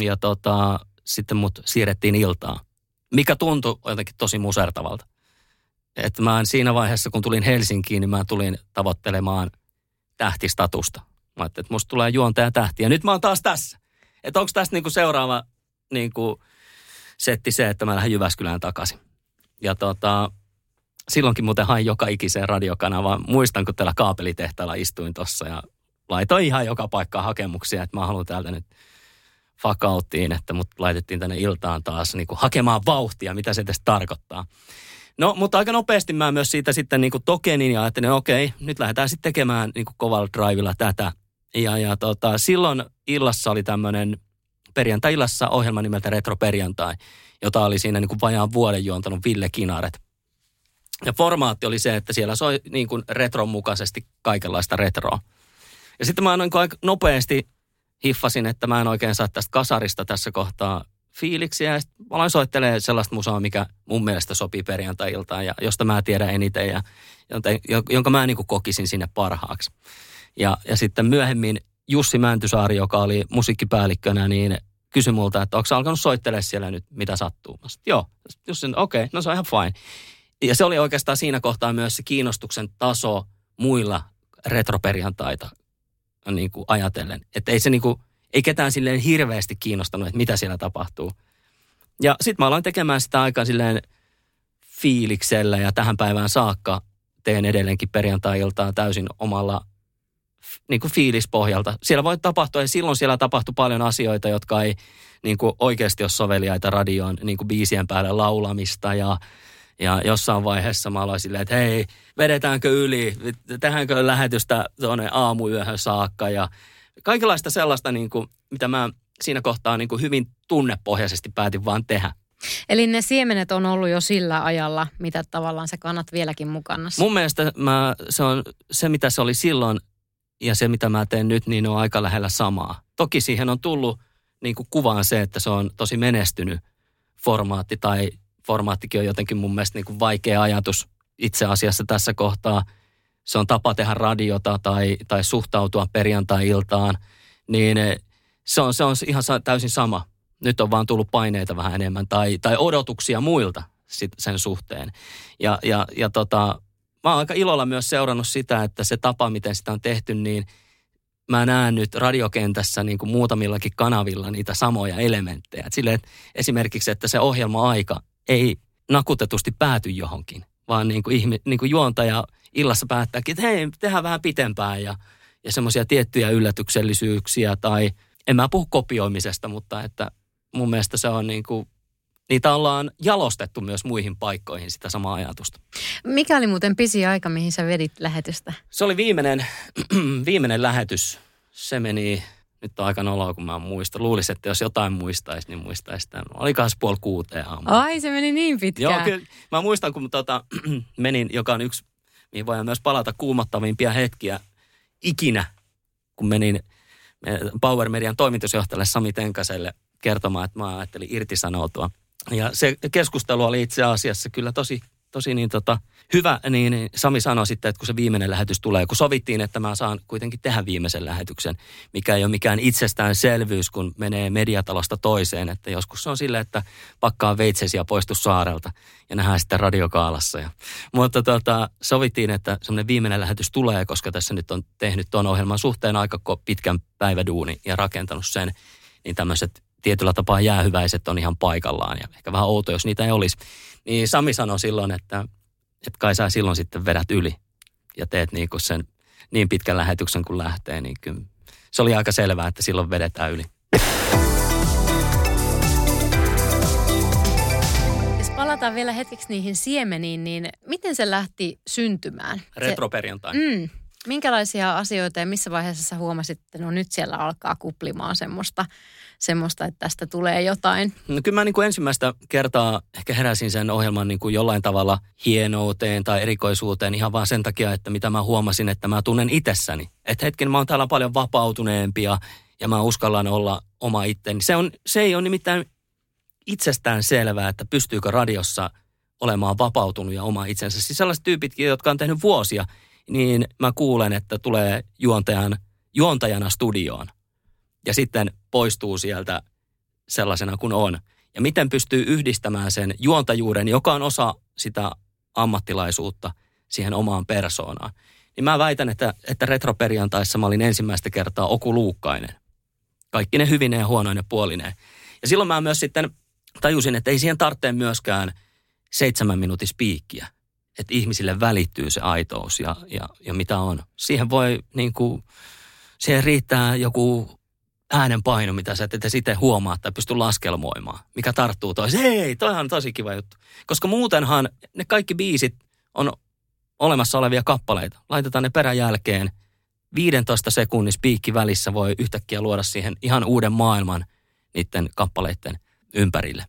Ja sitten mut siirrettiin iltaan, mikä tuntui jotenkin tosi musertavalta. Että mä siinä vaiheessa, kun tulin Helsinkiin, niin mä tulin tavoittelemaan tähtistatusta. Mä ajattelin, että musta tulee juontaja tähti. Ja nyt mä oon taas tässä. Että onko tässä niinku seuraava niinku setti se, että mä lähden Jyväskylään takaisin. Ja silloinkin muuten hain joka ikiseen radiokanavaan. Muistan, kun täällä kaapelitehtaalla istuin tossa ja laitoin ihan joka paikkaan hakemuksia, että mä haluan täältä nyt fakauttiin, että mut laitettiin tänne iltaan taas niinku hakemaan vauhtia, mitä se edes tarkoittaa. No, mutta aika nopeasti mä myös siitä sitten niinku tokenin ja ajattelin, okei, nyt lähdetään sitten tekemään niinku kovalla drivilla tätä. Ja silloin illassa oli tämmöinen perjantai-illassa ohjelma nimeltä Retroperjantai, jota oli siinä niinku vajaan vuoden juontanut Ville Kinaret. Ja formaatti oli se, että siellä soi niinku retron mukaisesti kaikenlaista retroa. Ja sitten mä niinku aika nopeasti hiffasin, että mä en oikein saa tästä kasarista tässä kohtaa fiiliksiä ja sitten mä aloin soittelemaan sellaista musaa, mikä mun mielestä sopii perjantai-iltaan ja josta mä tiedän eniten ja jonka mä niin kuin kokisin sinne parhaaksi. Ja sitten myöhemmin Jussi Mäntysaari, joka oli musiikkipäällikkönä, niin kysyi multa, että onko sä alkanut soittelemaan siellä nyt, mitä sattuu? Mä sanoin, joo. Jussi, okei, no se on ihan fine. Ja se oli oikeastaan siinä kohtaa myös se kiinnostuksen taso muilla retroperjantaita niin kuin ajatellen. Että ei se niin kuin, ei ketään silleen hirveästi kiinnostanut, että mitä siellä tapahtuu. Ja sit mä aloin tekemään sitä aikaa silleen fiiliksellä ja tähän päivään saakka teen edelleenkin perjantai-iltaa täysin omalla niin kuin fiilispohjalta. Siellä voi tapahtua ja silloin siellä tapahtui paljon asioita, jotka ei niin kuin oikeasti ole soveliaita radioon, niin kuin biisien päälle laulamista ja jossain vaiheessa mä aloin silleen, että hei, vedetäänkö yli, tehdäänkö lähetystä tuonne aamuyöhön saakka ja kaikenlaista sellaista, niin kuin, mitä mä siinä kohtaa niin kuin hyvin tunnepohjaisesti päätin vaan tehdä. Eli ne siemenet on ollut jo sillä ajalla, mitä tavallaan sä kannat vieläkin mukana. Mun mielestä se on se, mitä se oli silloin ja se, mitä mä teen nyt, niin on aika lähellä samaa. Toki siihen on tullut niin kuin kuvaan se, että se on tosi menestynyt formaatti tai formaattikin on jotenkin mun mielestä niin kuin vaikea ajatus itse asiassa tässä kohtaa. Se on tapa tehdä radiota tai suhtautua perjantai-iltaan, niin se on ihan täysin sama. Nyt on vaan tullut paineita vähän enemmän tai odotuksia muilta sen suhteen. Ja mä oon aika ilolla myös seurannut sitä, että se tapa, miten sitä on tehty, niin mä näen nyt radiokentässä niin kuin muutamillakin kanavilla niitä samoja elementtejä. Et silleen, että esimerkiksi, että se ohjelma-aika ei nakutetusti pääty johonkin, vaan niin kuin juontaja illassa päättääkin, että hei, tehdään vähän pitempään ja semmoisia tiettyjä yllätyksellisyyksiä tai en mä puhu kopioimisesta, mutta että mun mielestä se on niin kuin, niitä ollaan jalostettu myös muihin paikkoihin sitä samaa ajatusta. Mikä oli muuten pisin aika, mihin sä vedit lähetystä? Se oli viimeinen lähetys. Se meni Nyt on aika noloa, kun mä en muista. Luulisin, että jos jotain muistaisi, niin muistaisi tämän. Olikohan 5:30 aamulla. Ai, se meni niin pitkään. Joo, kyllä. Mä muistan, kun menin, joka on yksi, mihin voidaan myös palata kuumottavimpia hetkiä ikinä, kun menin Bauer-median toimitusjohtajalle Sami Tenkäselle kertomaan, että mä ajattelin irtisanoutua. Ja se keskustelu oli itse asiassa kyllä tosi hyvä, niin Sami sanoi sitten, että kun se viimeinen lähetys tulee, kun sovittiin, että mä saan kuitenkin tehdä viimeisen lähetyksen, mikä ei ole mikään itsestäänselvyys, kun menee mediatalosta toiseen, että joskus se on silleen, että pakkaa veitsesi ja poistu saarelta ja nähdään sitten Radiokaalassa. Mutta sovittiin, että semmoinen viimeinen lähetys tulee, koska tässä nyt on tehnyt tuon ohjelman suhteen aika pitkän päiväduuni ja rakentanut sen, niin tämmöiset tietyllä tapaa jäähyväiset on ihan paikallaan ja ehkä vähän outo, jos niitä ei olisi. Niin Sami sanoi silloin, että kai sä silloin sitten vedät yli ja teet niin kuin sen niin pitkän lähetyksen kun lähtee. Niin kyllä se oli aika selvää, että silloin vedetään yli. Jos palataan vielä hetkeksi niihin siemeniin, niin miten se lähti syntymään? Retroperjantai. Minkälaisia asioita ja missä vaiheessa sä huomasit, että no nyt siellä alkaa kuplimaan semmoista, että tästä tulee jotain? No kyllä mä niin kuin ensimmäistä kertaa ehkä heräsin sen ohjelman niin kuin jollain tavalla hienouteen tai erikoisuuteen ihan vaan sen takia, että mitä mä huomasin, että mä tunnen itsessäni. Että hetken mä oon täällä paljon vapautuneempi ja mä uskallan olla oma itteni. Se ei ole nimittäin itsestään selvää, että pystyykö radiossa olemaan vapautunut ja oma itsensä. Siis sellaiset tyypitkin, jotka on tehnyt vuosia, niin mä kuulen, että tulee juontajana studioon ja sitten poistuu sieltä sellaisena kuin on. Ja miten pystyy yhdistämään sen juontajuuden, joka on osa sitä ammattilaisuutta siihen omaan persoonaan. Niin mä väitän, että retroperjantaissa mä olin ensimmäistä kertaa Oku Luukkainen. Kaikki ne hyvineen ja huonoinen puolineen. Ja silloin mä myös sitten tajusin, että ei siihen tarvitse myöskään 7 minuutin spiikkiä. Että ihmisille välittyy se aitous ja mitä on. Siihen voi niin kuin, siihen riittää joku äänenpaino, mitä sä et itse huomaa tai pysty laskelmoimaan, mikä tarttuu toiseen. Hei, toihan on tosi kiva juttu. Koska muutenhan ne kaikki biisit on olemassa olevia kappaleita. Laitetaan ne peräjälkeen. 15 sekunnin spiikki välissä voi yhtäkkiä luoda siihen ihan uuden maailman niiden kappaleiden ympärille.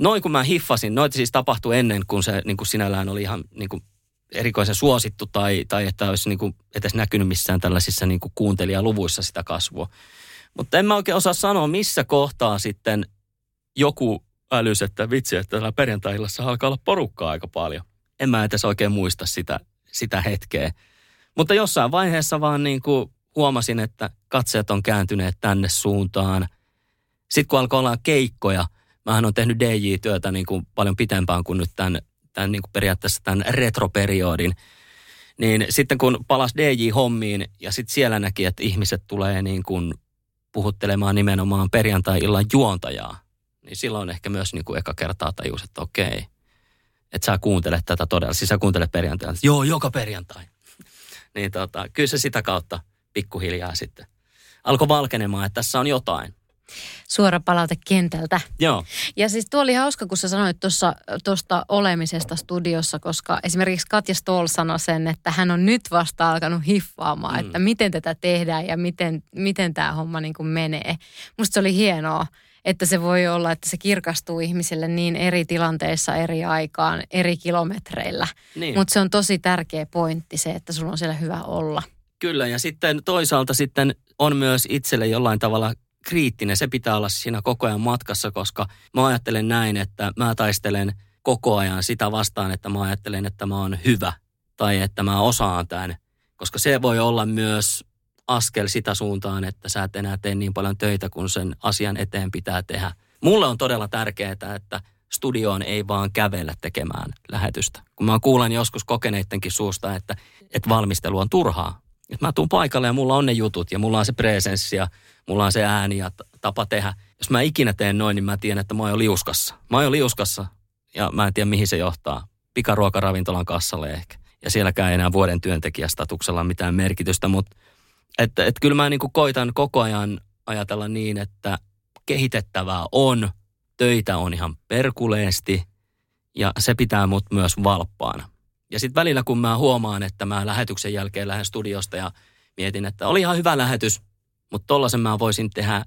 Noin kun mä hiffasin, noita siis tapahtui ennen, kun se niin kuin sinällään oli ihan niin kuin erikoisen suosittu tai että olisi niin kuin edes näkynyt missään tällaisissa niin kuin kuuntelijaluvuissa sitä kasvua. Mutta en mä oikein osaa sanoa, missä kohtaa sitten joku älysi, että vitsi, että tällä perjantai-illassa alkaa olla porukkaa aika paljon. En mä edes oikein muista sitä hetkeä. Mutta jossain vaiheessa vaan niin kuin huomasin, että katseet on kääntyneet tänne suuntaan. Sitten kun alkoi olla keikkoja, mähän on tehnyt DJ-työtä niin kuin paljon pitempään kuin nyt tämän niin kuin periaatteessa tämän retroperiodin. Niin sitten kun palasi DJ-hommiin ja sitten siellä näki, että ihmiset tulee niin kuin puhuttelemaan nimenomaan perjantai-illan juontajaa, niin silloin ehkä myös niin kuin eka kertaa tajusi, että okei, että sä kuuntelet tätä todella. Siis sä kuuntelet perjantaina. Joo, joka perjantai. Niin kyllä se sitä kautta pikkuhiljaa sitten alkoi valkenemaan, että tässä on jotain. Suora palaute kentältä. Joo. Ja siis tuo oli hauska, kun sä sanoit tuosta olemisesta studiossa, koska esimerkiksi Katja Stoll sanoi sen, että hän on nyt vasta alkanut hiffaamaan, että miten tätä tehdään ja miten tämä homma niin kuin menee. Musta se oli hienoa, että se voi olla, että se kirkastuu ihmisille niin eri tilanteissa, eri aikaan, eri kilometreillä. Niin. Mutta se on tosi tärkeä pointti se, että sulla on siellä hyvä olla. Kyllä, ja sitten toisaalta sitten on myös itselle jollain tavalla kriittinen, se pitää olla siinä koko ajan matkassa, koska mä ajattelen näin, että mä taistelen koko ajan sitä vastaan, että mä ajattelen, että mä oon hyvä tai että mä osaan tämän, koska se voi olla myös askel sitä suuntaan, että sä et enää tee niin paljon töitä, kun sen asian eteen pitää tehdä. Mulle on todella tärkeää, että studioon ei vaan kävellä tekemään lähetystä. Kun mä kuulen joskus kokeneittenkin suusta, että valmistelu on turhaa. Että mä tuun paikalle ja mulla on ne jutut ja mulla on se presenssi ja mulla on se ääni ja tapa tehdä. Jos mä ikinä teen noin, niin mä tiedän, että mä oon jo liuskassa. Mä oon jo liuskassa ja mä en tiedä, mihin se johtaa. Pikaruokaravintolan kassalle ehkä. Ja sielläkään ei enää vuoden työntekijästatuksella mitään merkitystä, mutta että kyllä mä niin kuin koitan koko ajan ajatella niin, että kehitettävää on, töitä on ihan perkuleesti ja se pitää mut myös valppaana. Ja sitten välillä, kun mä huomaan, että mä lähetyksen jälkeen lähden studiosta ja mietin, että oli ihan hyvä lähetys, Mutta tollasen mä voisin tehdä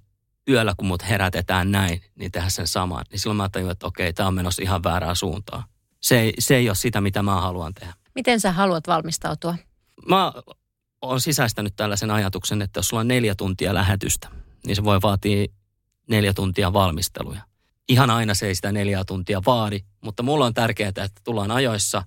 yöllä, kun mut herätetään näin, niin tehdä sen saman. Niin silloin mä tajun, että okei, tää on menossa ihan väärään suuntaan. Se ei ole sitä, mitä mä haluan tehdä. Miten sä haluat valmistautua? Mä oon sisäistänyt tällaisen ajatuksen, että jos sulla on 4 tuntia lähetystä, niin se voi vaatia 4 tuntia valmisteluja. Ihan aina se ei sitä 4 tuntia vaadi, mutta mulla on tärkeää, että tullaan ajoissa.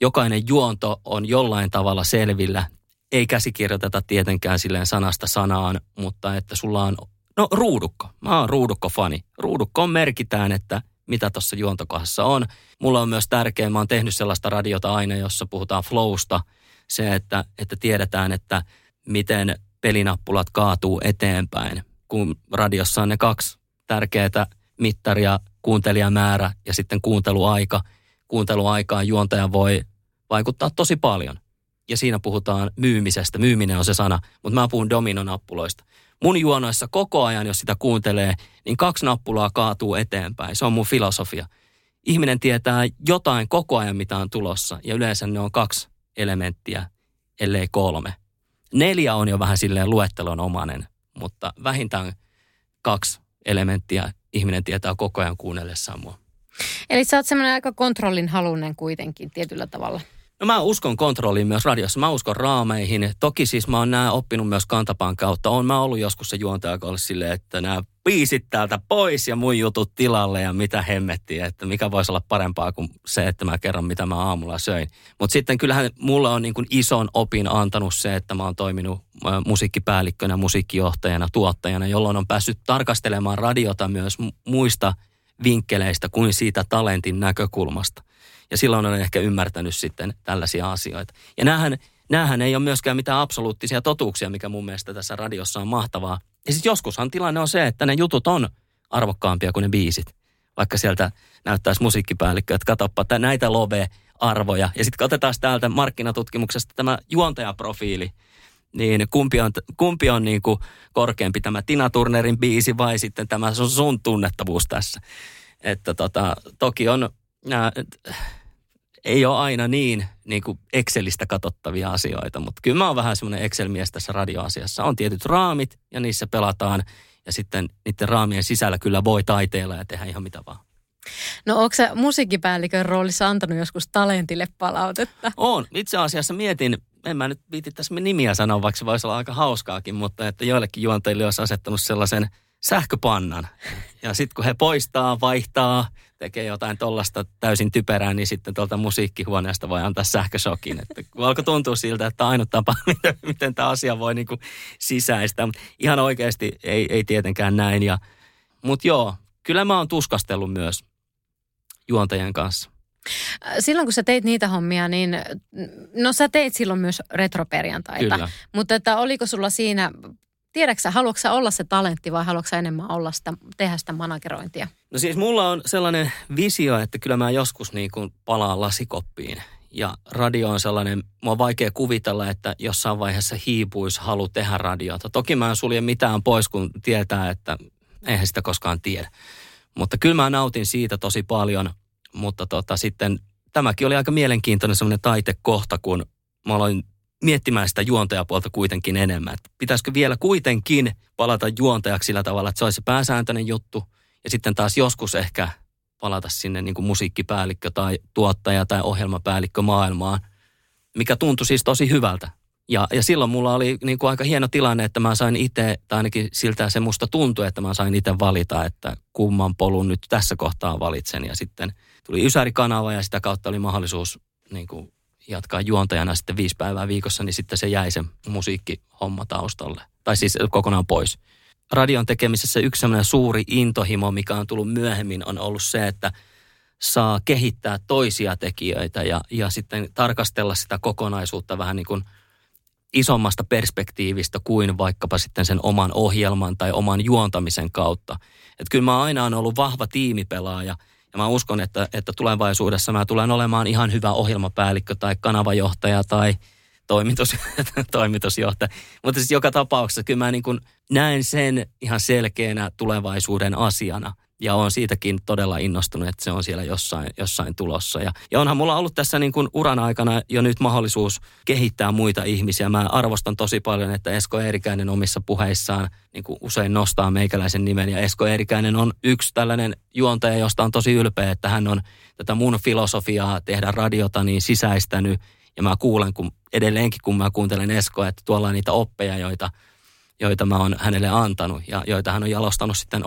Jokainen juonto on jollain tavalla selvillä. Ei käsikirjoiteta tietenkään silleen sanasta sanaan, mutta että sulla on, no ruudukko. Mä oon ruudukkofani. Ruudukkoon merkitään, että mitä tuossa juontokohdassa on. Mulla on myös tärkeää, mä oon tehnyt sellaista radiota aina, jossa puhutaan flowsta. Se, että tiedetään, että miten pelinappulat kaatuu eteenpäin, kun radiossa on ne 2 tärkeää mittaria, kuuntelijamäärä ja sitten kuunteluaika. Kuunteluaikaan juontaja voi vaikuttaa tosi paljon. Ja siinä puhutaan myymisestä. Myyminen on se sana, mutta mä puhun dominonappuloista. Mun juonoissa koko ajan, jos sitä kuuntelee, niin 2 nappulaa kaatuu eteenpäin. Se on mun filosofia. Ihminen tietää jotain koko ajan, mitä on tulossa. Ja yleensä ne on 2 elementtiä, ellei 3. 4 on jo vähän silleen luettelonomainen, mutta vähintään 2 elementtiä ihminen tietää koko ajan kuunnellessaan mua. Eli sä oot semmoinen aika kontrollin halunen kuitenkin tietyllä tavalla. No mä uskon kontrolliin myös radiossa. Mä uskon raameihin. Toki siis mä oon nää oppinut myös kantapään kautta. Oon mä ollut joskus se juontaja, joka oli silleen, että nämä biisit täältä pois ja mun jutut tilalle ja mitä hemmettiä. Että mikä voisi olla parempaa kuin se, että mä kerron mitä mä aamulla söin. Mutta sitten kyllähän mulle on niin kuin ison opin antanut se, että mä oon toiminut musiikkipäällikkönä, musiikkijohtajana, tuottajana, jolloin on päässyt tarkastelemaan radiota myös muista vinkkeleistä kuin siitä talentin näkökulmasta. Ja silloin olen ehkä ymmärtänyt sitten tällaisia asioita. Ja näähän ei ole myöskään mitään absoluuttisia totuuksia, mikä mun mielestä tässä radiossa on mahtavaa. Ja sitten joskushan tilanne on se, että ne jutut on arvokkaampia kuin ne biisit. Vaikka sieltä näyttäisi musiikkipäällikkö, että katsoppa näitä love-arvoja. Ja sitten katsotaan täältä markkinatutkimuksesta tämä juontajaprofiili. Niin kumpi on niin kuin korkeampi, tämä Tina Turnerin biisi vai sitten tämä sun tunnettavuus tässä. Että toki on... Ei ole aina niin kuin Excelistä katsottavia asioita, mutta kyllä mä oon vähän semmoinen Excel-mies tässä radioasiassa. On tietyt raamit ja niissä pelataan ja sitten niiden raamien sisällä kyllä voi taiteilla ja tehdä ihan mitä vaan. No ootko sä musiikkipäällikön roolissa antanut joskus talentille palautetta? Oon. Itse asiassa mietin, en mä nyt viiti tässä nimiä sanoa, vaikka se voisi olla aika hauskaakin, mutta että joillekin juonteille olisi asettanut sellaisen sähköpannan. Ja sitten kun he poistaa, vaihtaa, tekee jotain tollasta täysin typerää, niin sitten tuolta musiikkihuoneesta voi antaa sähköshokin. Että kun alkoi tuntua siltä, että ainut tapa, miten tämä asia voi niinku sisäistää. Mut ihan oikeasti ei tietenkään näin. Mutta joo, kyllä mä oon tuskastellut myös juontajien kanssa. Silloin kun sä teit niitä hommia, niin no sä teit silloin myös retroperjantaita. Kyllä. Mutta että oliko sulla siinä... Tiedätkö sä, haluatko sä olla se talentti vai haluatko sä enemmän olla tehdä sitä managerointia? No siis mulla on sellainen visio, että kyllä mä joskus niin kuin palaan lasikoppiin. Ja radio on sellainen, mua on vaikea kuvitella, että jossain vaiheessa hiipuisi halu tehdä radiota. Toki mä en sulje mitään pois, kun tietää, että eihän sitä koskaan tiedä. Mutta kyllä mä nautin siitä tosi paljon. Mutta sitten tämäkin oli aika mielenkiintoinen sellainen taitekohta, kun mä aloin miettimään sitä juontajapuolta kuitenkin enemmän. Että pitäisikö vielä kuitenkin palata juontajaksi sillä tavalla, että se olisi pääsääntöinen juttu ja sitten taas joskus ehkä palata sinne niin kuin musiikkipäällikkö tai tuottaja tai ohjelmapäällikkö maailmaan, mikä tuntui siis tosi hyvältä. Ja silloin mulla oli niin kuin aika hieno tilanne, että mä sain itse, tai ainakin siltä se musta tuntui, että mä sain itse valita, että kumman polun nyt tässä kohtaa valitsen. Ja sitten tuli Ysäri-kanava ja sitä kautta oli mahdollisuus niin kuin jatkaa juontajana sitten 5 päivää viikossa, niin sitten se jäi se musiikkihomma taustalle. Tai siis kokonaan pois. Radion tekemisessä yksi sellainen suuri intohimo, mikä on tullut myöhemmin, on ollut se, että saa kehittää toisia tekijöitä ja sitten tarkastella sitä kokonaisuutta vähän niin kuin isommasta perspektiivistä kuin vaikkapa sitten sen oman ohjelman tai oman juontamisen kautta. Että kyllä mä aina on ollut vahva tiimipelaaja. Ja mä uskon, että tulevaisuudessa mä tulen olemaan ihan hyvä ohjelmapäällikkö tai kanavajohtaja tai toimitusjohtaja. Mutta siis joka tapauksessa kyllä mä niin kuin näen sen ihan selkeänä tulevaisuuden asiana. Ja olen siitäkin todella innostunut, että se on siellä jossain tulossa. Ja onhan mulla ollut tässä niin kuin uran aikana jo nyt mahdollisuus kehittää muita ihmisiä. Mä arvostan tosi paljon, että Esko Eerikäinen omissa puheissaan niin kuin usein nostaa meikäläisen nimen. Ja Esko Eerikäinen on yksi tällainen juontaja, josta on tosi ylpeä, että hän on tätä mun filosofiaa tehdä radiota niin sisäistänyt. Ja mä kuulen edelleenkin, kun mä kuuntelen Eskoa, että tuolla on niitä oppeja, joita mä oon hänelle antanut ja joita hän on jalostanut sitten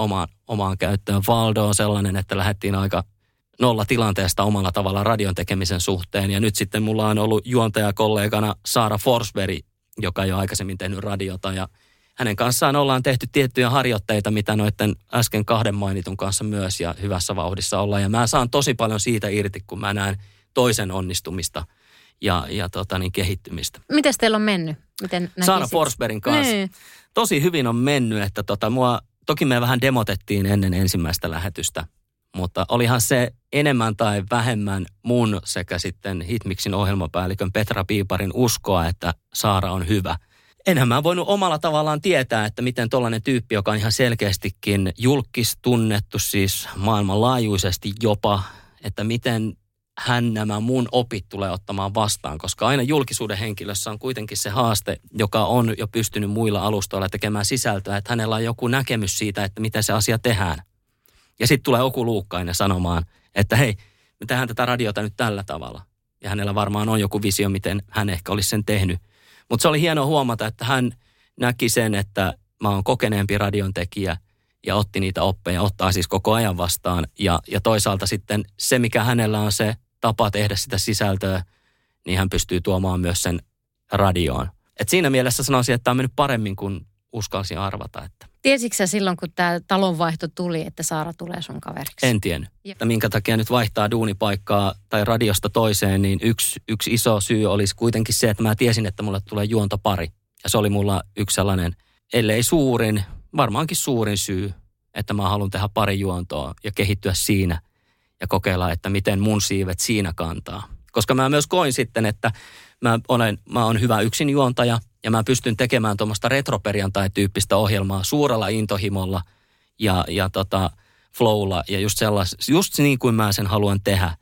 omaan käyttöön. Valdo on sellainen, että lähdettiin aika nolla tilanteesta omalla tavalla radion tekemisen suhteen. Ja nyt sitten mulla on ollut juontajakollegana Saara Forsberg, joka jo aikaisemmin tehnyt radiota. Ja hänen kanssaan ollaan tehty tiettyjä harjoitteita, mitä noiden äsken kahden mainitun kanssa myös ja hyvässä vauhdissa ollaan. Ja mä saan tosi paljon siitä irti, kun mä näen toisen onnistumista ja kehittymistä. Miten teillä on mennyt? Miten Saara Forsbergin kanssa. Nee. Tosi hyvin on mennyt, että toki me vähän demotettiin ennen ensimmäistä lähetystä, mutta olihan se enemmän tai vähemmän mun sekä sitten Hitmixin ohjelmapäällikön Petra Piiparin uskoa, että Saara on hyvä. Enhän mä voinut omalla tavallaan tietää, että miten tollainen tyyppi, joka on ihan selkeästikin julkistunnettu, siis maailmanlaajuisesti jopa, että miten hän nämä mun opit tulee ottamaan vastaan, koska aina julkisuuden henkilössä on kuitenkin se haaste, joka on jo pystynyt muilla alustoilla tekemään sisältöä, että hänellä on joku näkemys siitä, että miten se asia tehdään. Ja sitten tulee Oku Luukkainen sanomaan, että hei, me tehdään tätä radiota nyt tällä tavalla. Ja hänellä varmaan on joku visio, miten hän ehkä olisi sen tehnyt. Mutta se oli hienoa huomata, että hän näki sen, että mä oon kokeneempi radiontekijä ja otti niitä oppeja, ottaa siis koko ajan vastaan. Ja toisaalta sitten se, mikä hänellä on se tapa tehdä sitä sisältöä, niin hän pystyy tuomaan myös sen radioon. Et siinä mielessä sanoisin, että tämä on mennyt paremmin kuin uskalsin arvata. Että. Tiesitkö sä silloin, kun tämä talonvaihto tuli, että Saara tulee sun kaveriksi? En tiennyt. Että minkä takia nyt vaihtaa duunipaikkaa tai radiosta toiseen, niin yksi iso syy olisi kuitenkin se, että mä tiesin, että mulle tulee juontopari. Ja se oli mulla yksi sellainen, ellei suurin, varmaankin suurin syy, että mä haluan tehdä pari juontoa ja kehittyä siinä. Ja kokeilla, että miten mun siivet siinä kantaa. Koska mä myös koin sitten, että mä oon hyvä yksinjuontaja ja mä pystyn tekemään tuommoista retroperjantai-tyyppistä ohjelmaa suurella intohimolla ja flowlla ja just niin kuin mä sen haluan tehdä.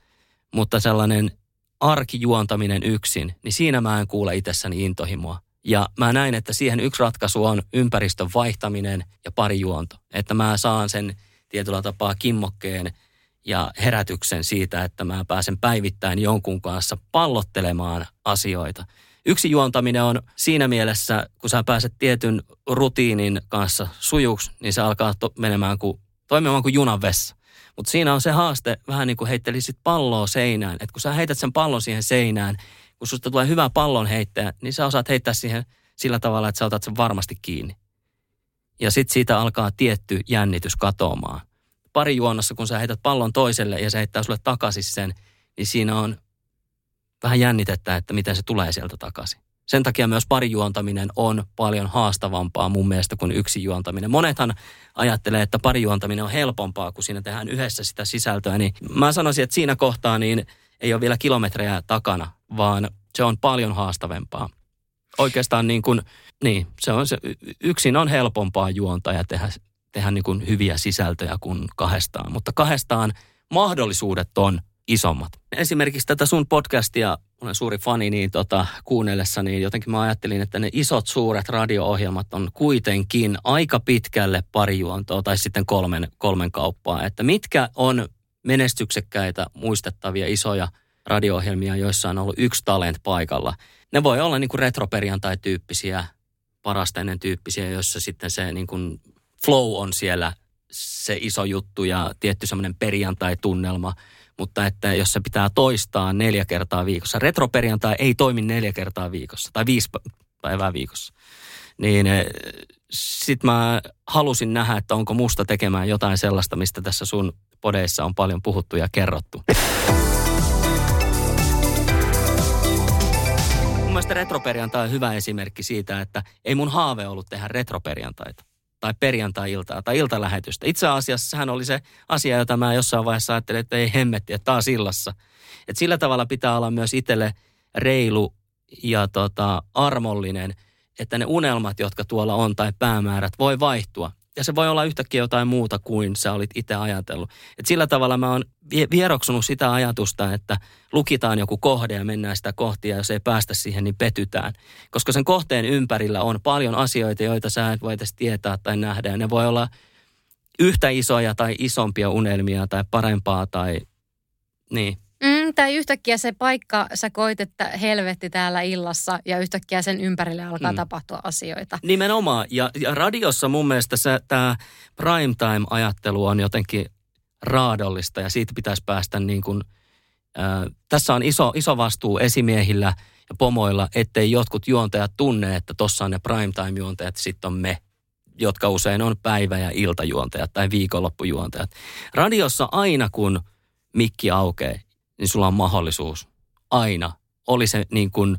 Mutta sellainen arkijuontaminen yksin, niin siinä mä en kuule itsessäni intohimoa. Ja mä näin, että siihen yksi ratkaisu on ympäristön vaihtaminen ja pari juonto. Että mä saan sen tietyllä tapaa kimmokkeen ja herätyksen siitä, että mä pääsen päivittäin jonkun kanssa pallottelemaan asioita. Yksi juontaminen on siinä mielessä, kun sä pääset tietyn rutiinin kanssa sujuksi, niin se alkaa toimimaan kuin junan vessa. Mutta siinä on se haaste, vähän niin kuin heittelisit palloa seinään. Että kun sä heität sen pallon siihen seinään, kun susta tulee hyvä pallon heittäjä, niin sä osaat heittää siihen sillä tavalla, että sä otat sen varmasti kiinni. Ja sitten siitä alkaa tietty jännitys katoamaan. Pari juonnossa, kun sä heität pallon toiselle ja se heittää sulle takaisin sen, niin siinä on vähän jännitettä, että miten se tulee sieltä takaisin. Sen takia myös parijuontaminen on paljon haastavampaa mun mielestä kuin yksijuontaminen. Monethan ajattelee, että parijuontaminen on helpompaa, kun siinä tehdään yhdessä sitä sisältöä. Niin mä sanoisin, että siinä kohtaa niin ei ole vielä kilometrejä takana, vaan se on paljon haastavampaa. Oikeastaan yksin on helpompaa juontaa ja tehdä niin kuin hyviä sisältöjä kuin kahdestaan, mutta kahdestaan mahdollisuudet on isommat. Esimerkiksi tätä sun podcastia, olen suuri fani, niin kuunnellessani niin jotenkin mä ajattelin, että ne isot suuret radio-ohjelmat on kuitenkin aika pitkälle parijuontoa tai sitten kolmen kauppaa. Että mitkä on menestyksekkäitä, muistettavia, isoja radio-ohjelmia, joissa on ollut yksi talent paikalla. Ne voi olla niin kuin retroperjantai-tyyppisiä, parasta ennen tyyppisiä, joissa sitten se niin kuin flow on siellä se iso juttu ja tietty semmoinen perjantai-tunnelma, mutta että jos se pitää toistaa 4 kertaa viikossa, retroperjantai ei toimi 4 kertaa viikossa tai 5 päivää viikossa, niin sit mä halusin nähdä, että onko musta tekemään jotain sellaista, mistä tässä sun podeissa on paljon puhuttu ja kerrottu. Mun mielestä retroperjantai on hyvä esimerkki siitä, että ei mun haave ollut tehdä retroperjantaita tai perjantai-iltaa tai iltalähetystä. Itse asiassa sehän oli se asia, jota mä jossain vaiheessa ajattelin, että ei hemmetti, että taas illassa. Et sillä tavalla pitää olla myös itselle reilu ja armollinen, että ne unelmat, jotka tuolla on tai päämäärät, voi vaihtua. Ja se voi olla yhtäkkiä jotain muuta kuin sä olit itse ajatellut. Et sillä tavalla mä oon vieroksunut sitä ajatusta, että lukitaan joku kohde ja mennään sitä kohti, ja jos ei päästä siihen, niin petytään. Koska sen kohteen ympärillä on paljon asioita, joita sä et voi edes tietää tai nähdä. Ja ne voi olla yhtä isoja tai isompia unelmia tai parempaa tai niin. Tai yhtäkkiä se paikka, sä koit, että helvetti täällä illassa ja yhtäkkiä sen ympärille alkaa tapahtua asioita. Nimenomaan. Ja radiossa mun mielestä tämä prime time-ajattelu on jotenkin raadollista ja siitä pitäisi päästä niin kuin, tässä on iso vastuu esimiehillä ja pomoilla, ettei jotkut juontajat tunne, että tossa on ne prime time-juontajat, sitten on me, jotka usein on päivä- ja iltajuontajat tai viikonloppujuontajat. Radiossa aina kun mikki aukeaa, niin sulla on mahdollisuus aina. Oli se niin kuin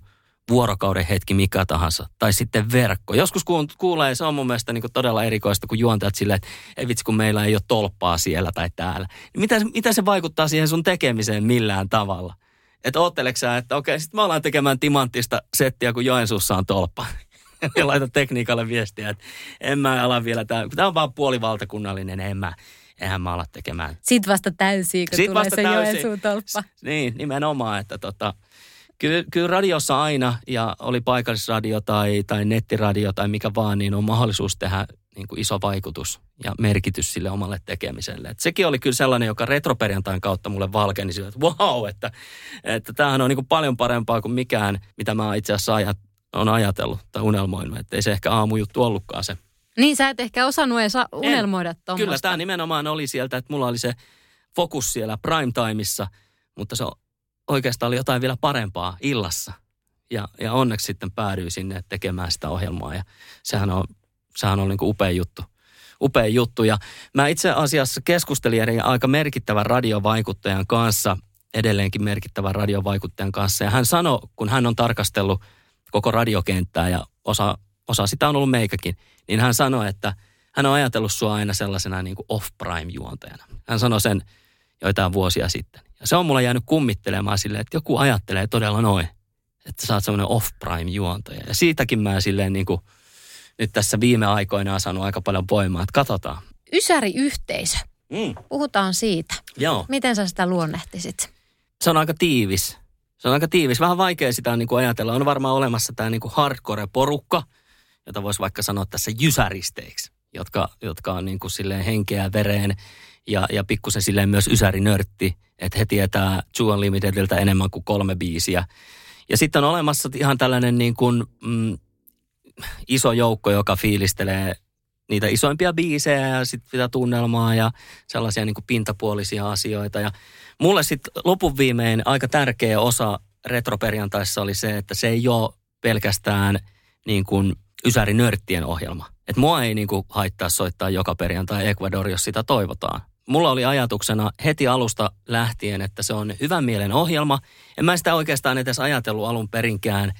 vuorokauden hetki mikä tahansa. Tai sitten verkko. Joskus kuulee, se on mun mielestä niin kuin todella erikoista, kun juontajat silleen, että ei vitsi, kun meillä ei ole tolppaa siellä tai täällä. Mitä se vaikuttaa siihen sun tekemiseen millään tavalla? Että ootteleksä sä, että okei, sitten me ollaan tekemään timanttista settiä, kun Joensuussa on tolppa. Ja laita tekniikalle viestiä, että en mä ala vielä tää. Tää on vaan puolivaltakunnallinen, Eihän mä ala tekemään. Sitten vasta täysiä, kun tulee se Joensuun tolppa. Niin, nimenomaan. Että kyllä radiossa aina, ja oli paikallisradio tai nettiradio tai mikä vaan, niin on mahdollisuus tehdä niin kuin iso vaikutus ja merkitys sille omalle tekemiselle. Et sekin oli kyllä sellainen, joka retroperjantain kautta mulle valkeni sille, että wow, että tämähän on niin kuin paljon parempaa kuin mikään, mitä mä itse asiassa on ajatellut tai unelmoinut. Että ei se ehkä aamujuttu ollutkaan se. Niin, sä et ehkä osannut edes unelmoida tuommoista. Kyllä, tämä nimenomaan oli sieltä, että mulla oli se fokus siellä prime timeissa, mutta se oikeastaan oli jotain vielä parempaa illassa. Ja onneksi sitten päädyin sinne tekemään sitä ohjelmaa, ja sehän on niin kuin upea juttu. Upea juttu, ja mä itse asiassa keskustelin aika merkittävän radiovaikuttajan kanssa, edelleenkin merkittävän radiovaikuttajan kanssa, ja hän sanoi, kun hän on tarkastellut koko radiokenttää ja osa sitä on ollut meikäkin, niin hän sanoi, että hän on ajatellut sua aina sellaisena niin kuin off-prime-juontajana. Hän sanoi sen joitain vuosia sitten. Ja se on mulla jäänyt kummittelemaan silleen, että joku ajattelee todella noin, että sä oot sellainen off-prime-juontaja. Ja siitäkin mä silleen niin kuin nyt tässä viime aikoina on saanut aika paljon voimaa, että katsotaan. Ysäri-yhteisö. Puhutaan siitä. Joo. Miten sä sitä luonnehtisit? Se on aika tiivis. Vähän vaikea sitä niin kuin ajatella. On varmaan olemassa tämä niin kuin hardcore-porukka, jota voisi vaikka sanoa tässä jysäristeiksi, jotka on niin kuin silleen henkeä vereen ja pikkusen silleen myös ysärinörtti, että he tietää Two Limitediltä enemmän kuin 3 biisiä. Ja sitten on olemassa ihan tällainen niin kuin, iso joukko, joka fiilistelee niitä isoimpia biisejä ja sitten sitä tunnelmaa ja sellaisia niin kuin pintapuolisia asioita. Ja mulle sitten lopun viimein aika tärkeä osa retroperjantaissa oli se, että se ei ole pelkästään niin kuin ysärinörttien ohjelma. Että mua ei niin kuin haittaa soittaa joka perjantai Ecuador, jos sitä toivotaan. Mulla oli ajatuksena heti alusta lähtien, että se on hyvän mielen ohjelma. En mä sitä oikeastaan edes ajatellut alun perinkään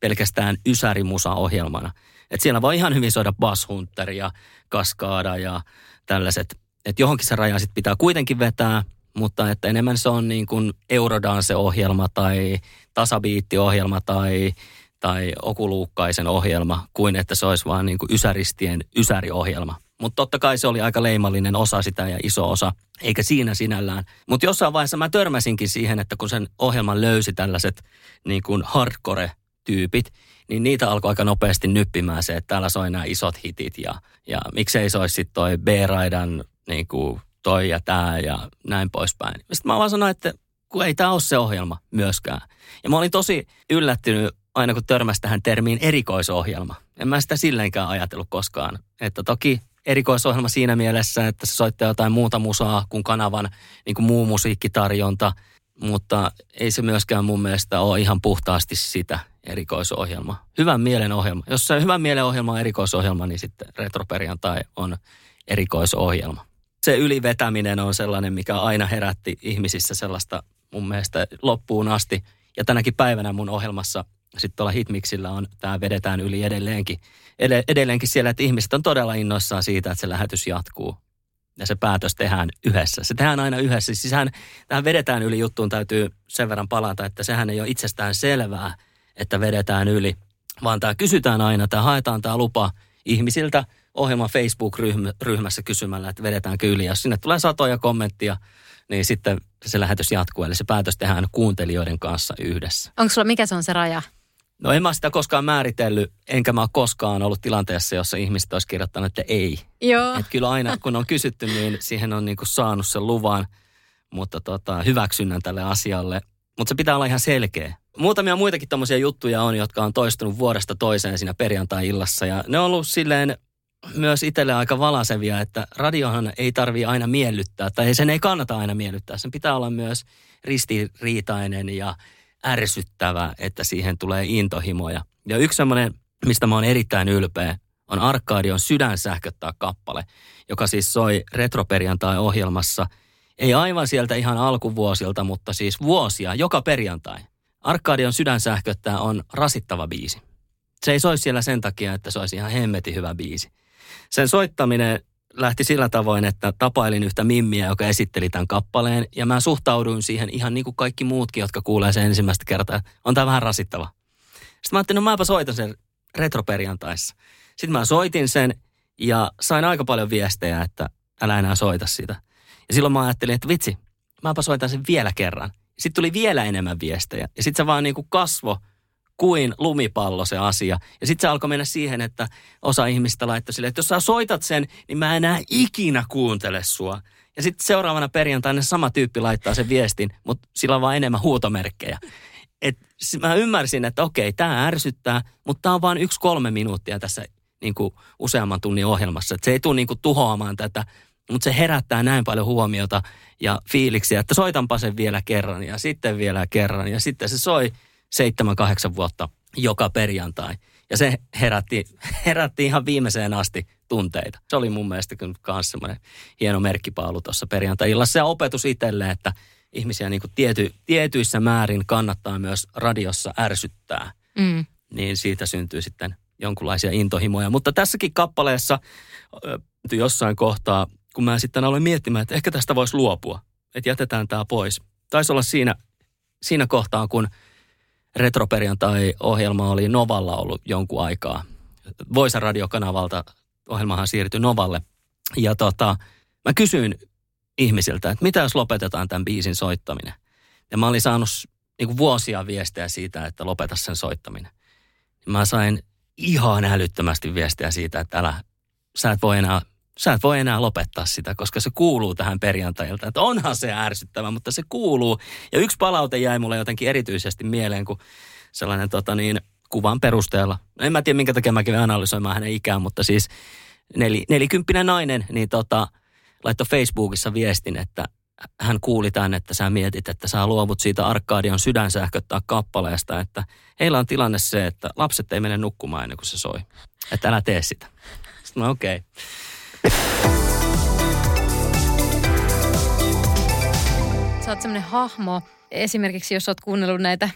pelkästään ysärimusa-ohjelmana. Että siellä voi ihan hyvin soida Bass Hunter ja Kaskaada ja tällaiset. Että johonkin se raja sit pitää kuitenkin vetää, mutta että enemmän se on niin kuin Eurodance-ohjelma tai tasabiitti-ohjelma tai Oku Luukkaisen ohjelma, kuin että se olisi vaan niin kuin ysäristien ysäriohjelma. Mutta totta kai se oli aika leimallinen osa sitä ja iso osa, eikä siinä sinällään. Mutta jossain vaiheessa mä törmäsinkin siihen, että kun sen ohjelman löysi tällaiset niin kuin hardcore-tyypit, niin niitä alkoi aika nopeasti nyppimään se, että täällä soi nämä isot hitit ja miksei se olisi sitten toi B-raidan niin kuin toi ja tää ja näin poispäin. Sitten mä vaan sanoin, että kun ei tämä ole se ohjelma myöskään. Ja mä olin tosi yllättynyt aina kun törmäsi tähän termiin erikoisohjelma. En mä sitä silleenkään ajatellut koskaan. Että toki erikoisohjelma siinä mielessä, että se soittaa jotain muuta musaa kuin kanavan niin kuin muu musiikkitarjonta, mutta ei se myöskään mun mielestä ole ihan puhtaasti sitä erikoisohjelma. Hyvän mielen ohjelma. Jos se hyvän mielen ohjelma on erikoisohjelma, niin sitten retroperjantai on erikoisohjelma. Se ylivetäminen on sellainen, mikä aina herätti ihmisissä sellaista mun mielestä loppuun asti. Ja tänäkin päivänä mun ohjelmassa sitten tuolla Hitmixillä on, tämä vedetään yli edelleenkin siellä, että ihmiset on todella innoissaan siitä, että se lähetys jatkuu. Ja se päätös tehdään yhdessä. Se tehdään aina yhdessä. Siis tähän vedetään yli juttuun täytyy sen verran palata, että sehän ei ole itsestään selvää, että vedetään yli. Vaan tämä kysytään aina, tämä haetaan tämä lupa ihmisiltä, ohjelman Facebook-ryhmässä kysymällä, että vedetäänkö yli. Jos sinne tulee satoja kommenttia, niin sitten se lähetys jatkuu. Eli se päätös tehdään kuuntelijoiden kanssa yhdessä. Onko sulla, mikä se on se raja? No en mä sitä koskaan määritellyt, enkä mä koskaan ollut tilanteessa, jossa ihmiset olisi kirjoittanut, että ei. Joo. Et kyllä aina, kun on kysytty, niin siihen on niinku saanut sen luvan, mutta hyväksynnän tälle asialle. Mutta se pitää olla ihan selkeä. Muutamia muitakin tommosia juttuja on, jotka on toistunut vuodesta toiseen siinä perjantai-illassa. Ja ne on ollut silleen myös itselle aika valaisevia, että radiohan ei tarvitse aina miellyttää, tai sen ei kannata aina miellyttää. Sen pitää olla myös ristiriitainen ja ärsyttävä, että siihen tulee intohimoja. Ja yksi semmoinen, mistä mä oon erittäin ylpeä, on Arkadion Sydän sähköttää kappale, joka siis soi Retroperjantai-ohjelmassa. Ei aivan sieltä ihan alkuvuosilta, mutta siis vuosia, joka perjantai. Arkadion Sydän sähköttää on rasittava biisi. Se ei soi siellä sen takia, että se olisi ihan hemmetin hyvä biisi. Sen soittaminen lähti sillä tavoin, että tapailin yhtä mimmiä, joka esitteli tämän kappaleen. Ja mä suhtauduin siihen ihan niin kuin kaikki muutkin, jotka kuulee sen ensimmäistä kertaa. On tämä vähän rasittava. Sitten mä ajattelin, no mäpä soitan sen Retroperjantaissa. Sitten mä soitin sen ja sain aika paljon viestejä, että älä enää soita sitä. Ja silloin mä ajattelin, että vitsi, mäpä soitan sen vielä kerran. Sitten tuli vielä enemmän viestejä. Ja sitten se vaan niin kuin kasvoi kuin lumipallo se asia. Ja sitten se alkoi mennä siihen, että osa ihmistä laittoi silleen, että jos sä soitat sen, niin mä enää ikinä kuuntele sua. Ja sitten seuraavana perjantaina sama tyyppi laittaa sen viestin, mutta sillä on vaan enemmän huutomerkkejä. Et mä ymmärsin, että okei, tämä ärsyttää, mutta tämä on vaan 1-3 minuuttia tässä niin kuin useamman tunnin ohjelmassa. Et se ei tule niin kuin tuhoamaan tätä, mutta se herättää näin paljon huomiota ja fiiliksiä, että soitanpa sen vielä kerran ja sitten vielä kerran. Ja sitten se soi 7-8 vuotta joka perjantai. Ja se herätti ihan viimeiseen asti tunteita. Se oli mun mielestä myös semmoinen hieno merkkipaalu tuossa perjantai-illassa. Ja opetus itselle, että ihmisiä niin kuin tietyissä määrin kannattaa myös radiossa ärsyttää. Mm. Niin siitä syntyy sitten jonkunlaisia intohimoja. Mutta tässäkin kappaleessa jossain kohtaa, kun mä sitten aloin miettimään, että ehkä tästä voisi luopua. Että jätetään tämä pois. Taisi olla siinä kohtaa, kun Retroperjantai-ohjelma oli Novalla ollut jonkun aikaa. Voisa radiokanavalta ohjelmahan siirtyi Novalle. Ja mä kysyin ihmisiltä, että mitä jos lopetetaan tämän biisin soittaminen? Ja mä olin saanut niin kuin vuosia viestejä siitä, että lopeta sen soittaminen. Mä sain ihan älyttömästi viestejä siitä, että sä et voi enää lopettaa sitä, koska se kuuluu tähän perjantailta. Että onhan se ärsyttävä, mutta se kuuluu. Ja yksi palaute jäi mulle jotenkin erityisesti mieleen, kun sellainen kuvan perusteella. En mä tiedä, minkä takia mä kävin analysoimaan hänen ikään, mutta siis 40 nainen niin laittoi Facebookissa viestin, että hän kuuli tämän, että sä mietit, että sä luovut siitä Arkadion Sydän sähköttää kappaleesta, että heillä on tilanne se, että lapset ei mene nukkumaan ennen kuin se soi. Että älä tee sitä. No okei. Sä oot semmoinen hahmo. Esimerkiksi jos oot kuunnellut näitä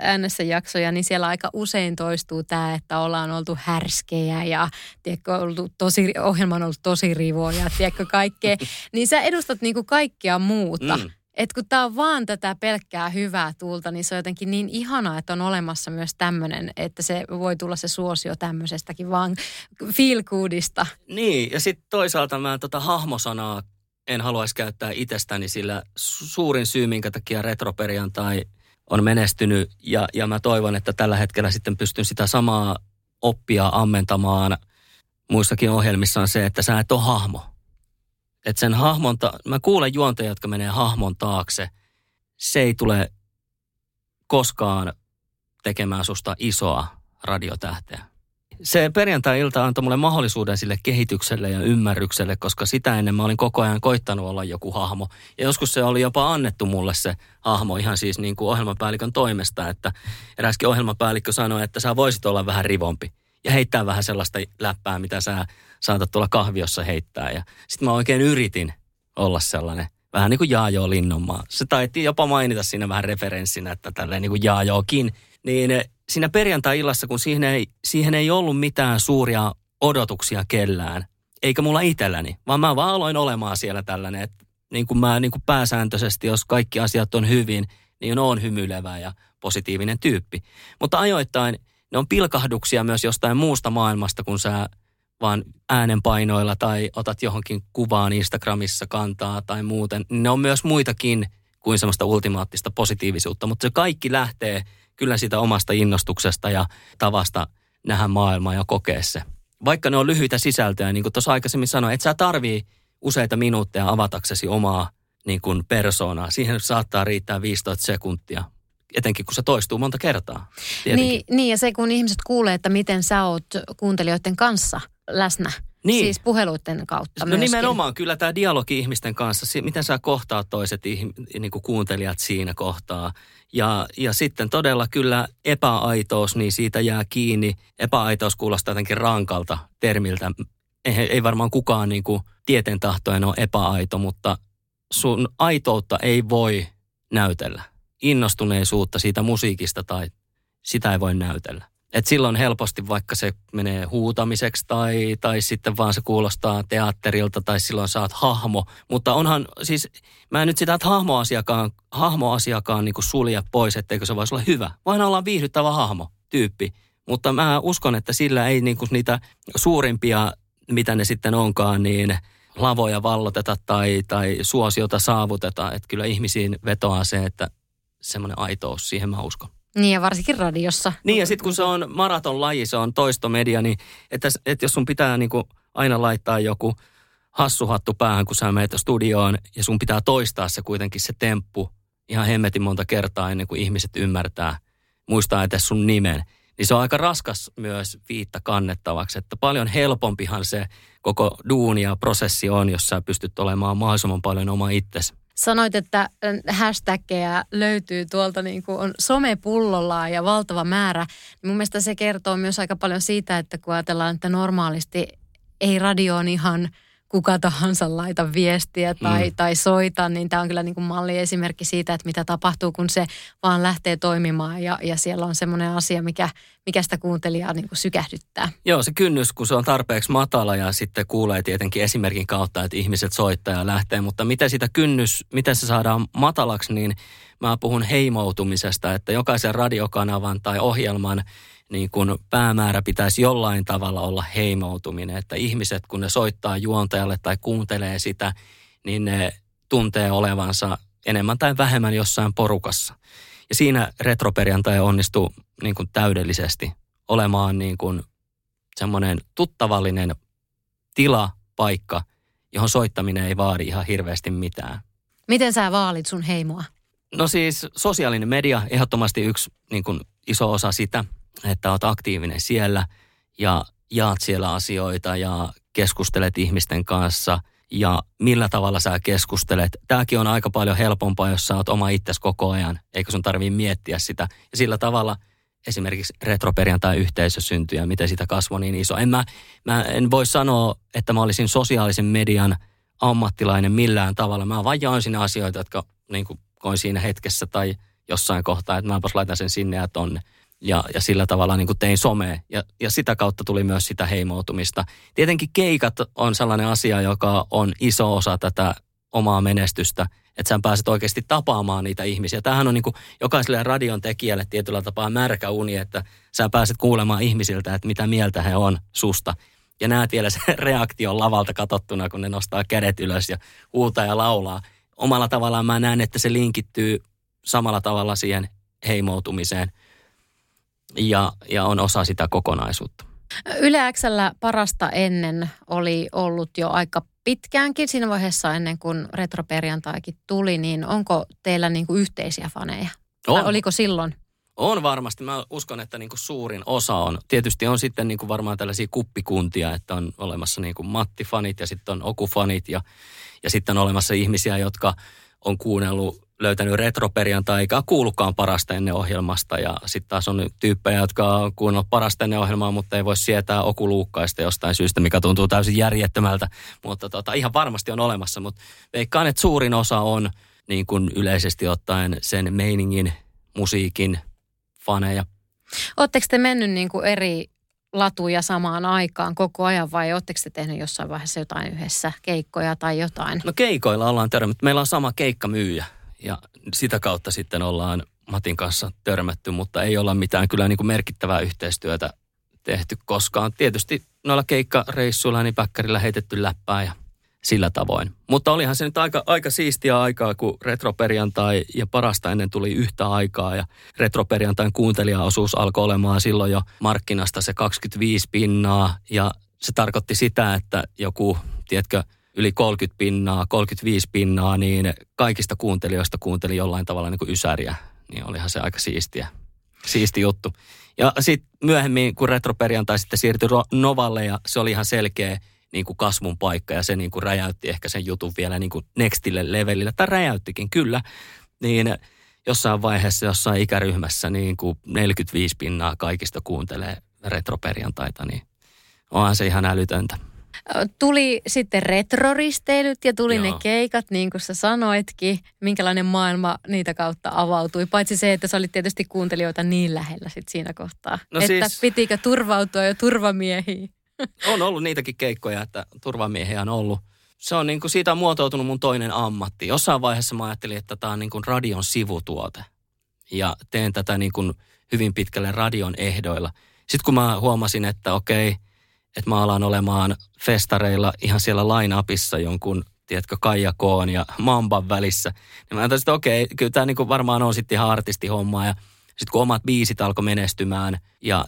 äänessä-jaksoja, niin siellä aika usein toistuu tämä, että ollaan oltu härskejä ja tiedätkö, ohjelma on ollut tosi rivoja, tiedätkö, kaikkea. Niin sä edustat niinku kaikkea muuta. Mm. Että kun tää on vaan tätä pelkkää hyvää tuulta, niin se on jotenkin niin ihanaa, että on olemassa myös tämmöinen, että se voi tulla se suosio tämmöisestäkin vaan feel goodista. Niin, ja sitten toisaalta mä hahmosanaa en haluaisi käyttää itsestäni, sillä suurin syy, minkä takia Retroperjantai on menestynyt, ja mä toivon, että tällä hetkellä sitten pystyn sitä samaa oppia ammentamaan muissakin ohjelmissa on se, että sä et ole hahmo. Että sen hahmon, mä kuulen juonteja, jotka menee hahmon taakse. Se ei tule koskaan tekemään susta isoa radiotähteä. Se perjantai-ilta antoi mulle mahdollisuuden sille kehitykselle ja ymmärrykselle, koska sitä ennen mä olin koko ajan koittanut olla joku hahmo. Ja joskus se oli jopa annettu mulle se hahmo ihan siis niin kuin ohjelmapäällikön toimesta, että eräskin ohjelmapäällikkö sanoi, että sä voisit olla vähän rivompi ja heittää vähän sellaista läppää, mitä sä saatat tuolla kahviossa heittää. Ja sitten mä oikein yritin olla sellainen, vähän niin kuin Jaajoo Linnonmaa. Se taittiin jopa mainita siinä vähän referenssinä, että tälleen niin kuin Jaajookin. Niin siinä perjantai-illassa, kun siihen ei ollut mitään suuria odotuksia kellään, eikä mulla itselläni, vaan mä vaan aloin olemaan siellä tällainen, että niin kuin mä niin kuin pääsääntöisesti, jos kaikki asiat on hyvin, niin on hymyilevä ja positiivinen tyyppi. Mutta ajoittain ne on pilkahduksia myös jostain muusta maailmasta, kun sä vaan äänenpainoilla tai otat johonkin kuvaan Instagramissa kantaa tai muuten. Ne on myös muitakin kuin semmoista ultimaattista positiivisuutta, mutta se kaikki lähtee kyllä siitä omasta innostuksesta ja tavasta nähdä maailmaa ja kokea se. Vaikka ne on lyhyitä sisältöjä, niin kuin tuossa aikaisemmin sanoin, että sä tarvii useita minuutteja avataksesi omaa niin kuin persoonaa. Siihen saattaa riittää 15 sekuntia. Etenkin, kun se toistuu monta kertaa. Niin, ja se, kun ihmiset kuulee, että miten sä oot kuuntelijoiden kanssa läsnä, niin. Siis puheluiden kautta myöskin. No nimenomaan, kyllä tämä dialogi ihmisten kanssa, miten sä kohtaat toiset niin kuin kuuntelijat siinä kohtaa. Ja sitten todella kyllä epäaitous, niin siitä jää kiinni. Epäaitous kuulostaa jotenkin rankalta termiltä. Ei varmaan kukaan niin kuin tieten tahtoen ole epäaito, mutta sun aitoutta ei voi näytellä. Innostuneisuutta siitä musiikista tai sitä ei voi näytellä. Et silloin helposti vaikka se menee huutamiseksi tai sitten vaan se kuulostaa teatterilta tai silloin saat hahmo. Mutta onhan siis, mä en nyt sitä hahmoasiakaan niin kuin sulje pois, etteikö se voisi olla hyvä. Vain ollaan viihdyttävä hahmo, tyyppi. Mutta mä uskon, että sillä ei niin kuin niitä suurimpia, mitä ne sitten onkaan, niin lavoja valloteta tai suosiota saavuteta. Että kyllä ihmisiin vetoaa se, että semmoinen aitous, siihen mä uskon. Niin ja varsinkin radiossa. Niin ja sitten kun se on maratonlaji, se on toistomedia, niin että jos sun pitää niinku aina laittaa joku hassuhattu päähän, kun sä menet studioon ja sun pitää toistaa se kuitenkin se temppu ihan hemmetin monta kertaa ennen kuin ihmiset ymmärtää, muistaa edes sun nimen. Niin se on aika raskas myös viitta kannettavaksi, että paljon helpompihan se koko duuni ja prosessi on, jos sä pystyt olemaan mahdollisimman paljon oma itsesi. Sanoit, että hashtaggejä löytyy tuolta, niin kuin on somepullolla ja valtava määrä. Mun mielestä se kertoo myös aika paljon siitä, että kun ajatellaan, että normaalisti ei radioon ihan kuka tahansa laita viestiä tai soita, niin tämä on kyllä niin kuin malliesimerkki siitä, että mitä tapahtuu, kun se vaan lähtee toimimaan ja siellä on semmoinen asia, mikä sitä kuuntelijaa niin kuin sykähdyttää. Joo, se kynnys, kun se on tarpeeksi matala ja sitten kuulee tietenkin esimerkin kautta, että ihmiset soittaa ja lähtee, mutta miten se saadaan matalaksi, niin mä puhun heimoutumisesta, että jokaisen radiokanavan tai ohjelman niin kun päämäärä pitäisi jollain tavalla olla heimoutuminen, että ihmiset kun ne soittaa juontajalle tai kuuntelee sitä, niin ne tuntee olevansa enemmän tai vähemmän jossain porukassa. Ja siinä retroperjantai onnistuu niin kun täydellisesti olemaan niin kun semmoinen tuttavallinen tila, paikka, johon soittaminen ei vaadi ihan hirveästi mitään. Miten sä vaalit sun heimoa? No siis sosiaalinen media, ehdottomasti yksi niin kun iso osa sitä, että olet aktiivinen siellä ja jaat siellä asioita ja keskustelet ihmisten kanssa ja millä tavalla sä keskustelet. Tämäkin on aika paljon helpompaa, jos sä oot oma itsesi koko ajan, eikä sun tarvitse miettiä sitä. Ja sillä tavalla esimerkiksi retroperjantai-yhteisö syntyi ja miten sitä kasvoi niin iso. Mä en voi sanoa, että mä olisin sosiaalisen median ammattilainen millään tavalla. Mä vaan jaoin sinne asioita, jotka niin kuin koin siinä hetkessä tai jossain kohtaa, että mäpäs laitan sen sinne ja tonne. Ja sillä tavalla niin kuin tein somea ja sitä kautta tuli myös sitä heimoutumista. Tietenkin keikat on sellainen asia, joka on iso osa tätä omaa menestystä, että sä pääset oikeasti tapaamaan niitä ihmisiä. Tämähän on niin kuin jokaiselle radion tekijälle tietyllä tapaa märkä uni, että sä pääset kuulemaan ihmisiltä, että mitä mieltä he on susta. Ja näet vielä sen reaktion lavalta katsottuna, kun ne nostaa kädet ylös ja huutaa ja laulaa. Omalla tavallaan mä näen, että se linkittyy samalla tavalla siihen heimoutumiseen. Ja on osa sitä kokonaisuutta. Yle X:llä parasta ennen oli ollut jo aika pitkäänkin siinä vaiheessa ennen kuin retroperjantaikin tuli, niin onko teillä niinku yhteisiä faneja? Vai oliko silloin? On varmasti. Mä uskon, että niinku suurin osa on. Tietysti on sitten niinku varmaan tällaisia kuppikuntia, että on olemassa niinku Matti-fanit ja sitten on Oku-fanit ja sitten on olemassa ihmisiä, jotka on kuunnellut löytänyt retroperjantai, eikä kuullutkaan parasta ennen ohjelmasta. Ja sitten taas on tyyppejä, jotka on kuunnellut parasta ennen ohjelmaa, mutta ei voi sietää Oku Luukkaista jostain syystä, mikä tuntuu täysin järjettömältä. Mutta ihan varmasti on olemassa. Mutta veikkaan, että suurin osa on niin kuin yleisesti ottaen sen meiningin, musiikin, faneja. Oletteko te mennyt niin kuin eri latuja samaan aikaan koko ajan vai oletteko te tehnyt jossain vaiheessa jotain yhdessä, keikkoja tai jotain? No keikoilla ollaan törmätty. Meillä on sama keikkamyyjä. Ja sitä kautta sitten ollaan Matin kanssa törmätty, mutta ei olla mitään kyllä niin kuin merkittävää yhteistyötä tehty koskaan. Tietysti noilla keikkareissuilla niin päkkärillä heitetty läppää ja sillä tavoin. Mutta olihan se nyt aika siistiä aikaa, kun retroperjantai ja parasta ennen tuli yhtä aikaa. Ja retroperjantain kuuntelijaosuus alkoi olemaan silloin jo markkinasta se 25%. Ja se tarkoitti sitä, että joku, tiedätkö, yli 30%, 35%, niin kaikista kuuntelijoista kuunteli jollain tavalla niin kuin ysäriä. Niin olihan se aika siistiä. Siisti juttu. Ja sitten myöhemmin, kun retroperjantai sitten siirtyi Novalle ja se oli ihan selkeä niin kuin kasvun paikka ja se niin kuin räjäytti ehkä sen jutun vielä niin kuin nextille levelille. Tai räjäyttikin kyllä, niin jossain vaiheessa, jossain ikäryhmässä niin kuin 45% kaikista kuuntelee retroperjantaita, niin onhan se ihan älytöntä. Tuli sitten retroristeilyt ja tuli ne keikat, niin kuin sä sanoitkin. Minkälainen maailma niitä kautta avautui? Paitsi se, että sä olit tietysti kuuntelijoita niin lähellä sit siinä kohtaa. No että siis, pitikö turvautua jo turvamiehiin? On ollut niitäkin keikkoja, että turvamiehiä on ollut. Se on niin kuin siitä on muotoutunut mun toinen ammatti. Jossain vaiheessa mä ajattelin, että tää on niin kuin radion sivutuote. Ja teen tätä niin kuin hyvin pitkälle radion ehdoilla. Sitten kun mä huomasin, että okei, että mä alan olemaan festareilla ihan siellä line-upissa jonkun, tiedätkö, Kaija Koon ja Mamban välissä. Niin mä ajattelin, että okei, kyllä tämä niin varmaan on sitten ihan artistihommaa. Ja sitten kun omat biisit alkoi menestymään ja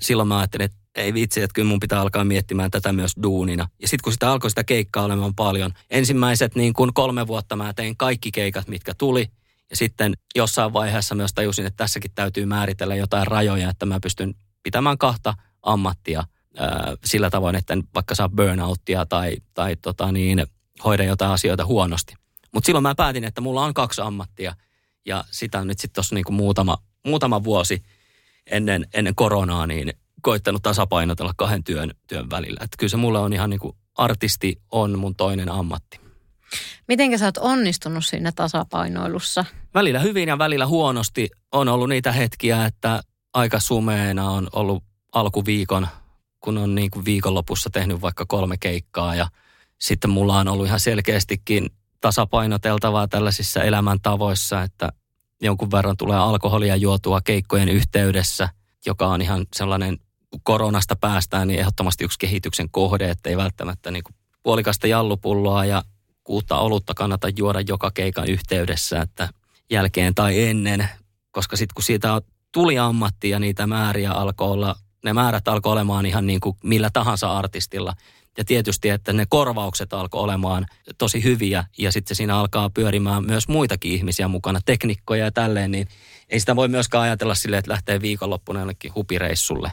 silloin mä ajattelin, että ei vitsi, että kyllä mun pitää alkaa miettimään tätä myös duunina. Ja sitten kun sitä alkoi sitä keikkaa olemaan paljon, ensimmäiset niin kuin 3 vuotta mä tein kaikki keikat, mitkä tuli. Ja sitten jossain vaiheessa myös tajusin, että tässäkin täytyy määritellä jotain rajoja, että mä pystyn pitämään 2 ammattia. Sillä tavoin, että vaikka saa burnouttia tai hoida jotain asioita huonosti. Mutta silloin mä päätin, että mulla on 2 ammattia ja sitä on nyt sitten tuossa niinku muutama vuosi ennen koronaa niin koittanut tasapainotella 2 työn välillä. Et kyllä se mulle on ihan niinku artisti on mun toinen ammatti. Mitenkä sä oot onnistunut siinä tasapainoilussa? Välillä hyvin ja välillä huonosti. On ollut niitä hetkiä, että aika sumeena on ollut alkuviikon, kun on niin kuin viikonlopussa tehnyt vaikka 3 keikkaa ja sitten mulla on ollut ihan selkeästikin tasapainoteltavaa tällaisissa elämäntavoissa, että jonkun verran tulee alkoholia juotua keikkojen yhteydessä, joka on ihan sellainen, kun koronasta päästään, niin ehdottomasti yksi kehityksen kohde, että ei välttämättä niin kuin puolikasta jallupulloa ja 6 olutta kannata juoda joka keikan yhteydessä, että jälkeen tai ennen, koska sitten kun siitä tuli ammatti ja niitä määriä alkoi olla, ne määrät alkoi olemaan ihan niin kuin millä tahansa artistilla. Ja tietysti, että ne korvaukset alkoi olemaan tosi hyviä. Ja sitten siinä alkaa pyörimään myös muitakin ihmisiä mukana, teknikkoja ja tälleen. Niin ei sitä voi myöskään ajatella silleen, että lähtee viikonloppuna jonnekin hupireissulle.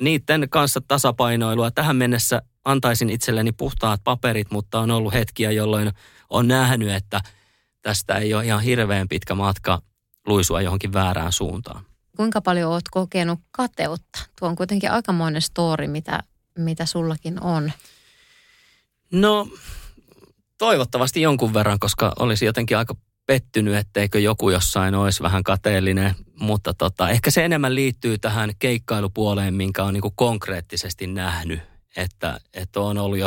Niiden kanssa tasapainoilua. Tähän mennessä antaisin itselleni puhtaat paperit, mutta on ollut hetkiä, jolloin on nähnyt, että tästä ei ole ihan hirveän pitkä matka luisua johonkin väärään suuntaan. Kuinka paljon olet kokenut kateutta? Tuo on kuitenkin aikamoinen story, mitä sullakin on. No, toivottavasti jonkun verran, koska olisi jotenkin aika pettynyt, etteikö joku jossain olisi vähän kateellinen. Mutta ehkä se enemmän liittyy tähän keikkailupuoleen, minkä on niin kuin konkreettisesti nähnyt. Että on ollut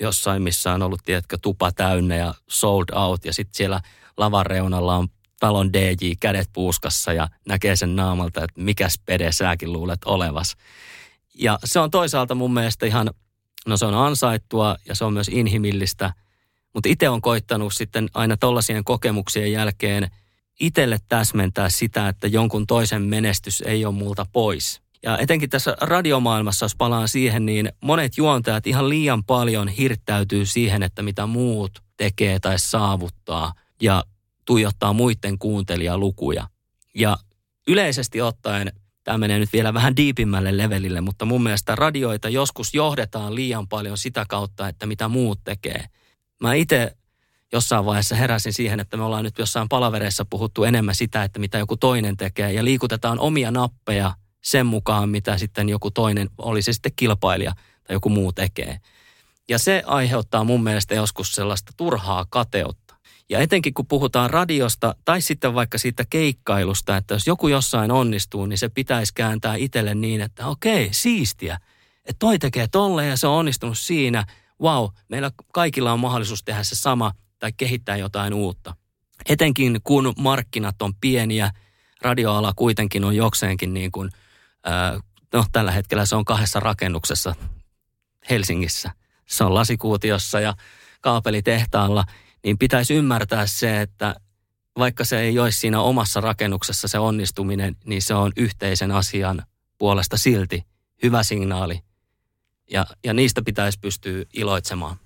jossain, missä on ollut, tiedätkö, tupa täynnä ja sold out. Ja sitten siellä lavan reunalla on talon DJ kädet puuskassa ja näkee sen naamalta, että mikäs pede säkin luulet olevas. Ja se on toisaalta mun mielestä ihan, no se on ansaittua ja se on myös inhimillistä, mutta itse on koittanut sitten aina tollasien kokemuksien jälkeen itselle täsmentää sitä, että jonkun toisen menestys ei ole multa pois. Ja etenkin tässä radiomaailmassa, jos palaan siihen, niin monet juontajat ihan liian paljon hirttäytyy siihen, että mitä muut tekee tai saavuttaa ja tuijottaa muiden kuuntelijalukuja. Ja yleisesti ottaen, tämä menee nyt vielä vähän diipimmälle levelille, mutta mun mielestä radioita joskus johdetaan liian paljon sitä kautta, että mitä muut tekee. Mä itse jossain vaiheessa heräsin siihen, että me ollaan nyt jossain palavereissa puhuttu enemmän sitä, että mitä joku toinen tekee ja liikutetaan omia nappeja sen mukaan, mitä sitten joku toinen, oli se sitten kilpailija tai joku muu tekee. Ja se aiheuttaa mun mielestä joskus sellaista turhaa kateutta. Ja etenkin kun puhutaan radiosta tai sitten vaikka siitä keikkailusta, että jos joku jossain onnistuu, niin se pitäisi kääntää itselle niin, että okei, siistiä. Että toi tekee tolleen ja se on onnistunut siinä. Vau, meillä kaikilla on mahdollisuus tehdä se sama tai kehittää jotain uutta. Etenkin kun markkinat on pieniä, radioala kuitenkin on jokseenkin niin kuin No, tällä hetkellä se on 2 rakennuksessa Helsingissä. Se on lasikuutiossa ja kaapelitehtaalla. Niin pitäisi ymmärtää se, että vaikka se ei olisi siinä omassa rakennuksessa se onnistuminen, niin se on yhteisen asian puolesta silti hyvä signaali. Ja niistä pitäisi pystyä iloitsemaan.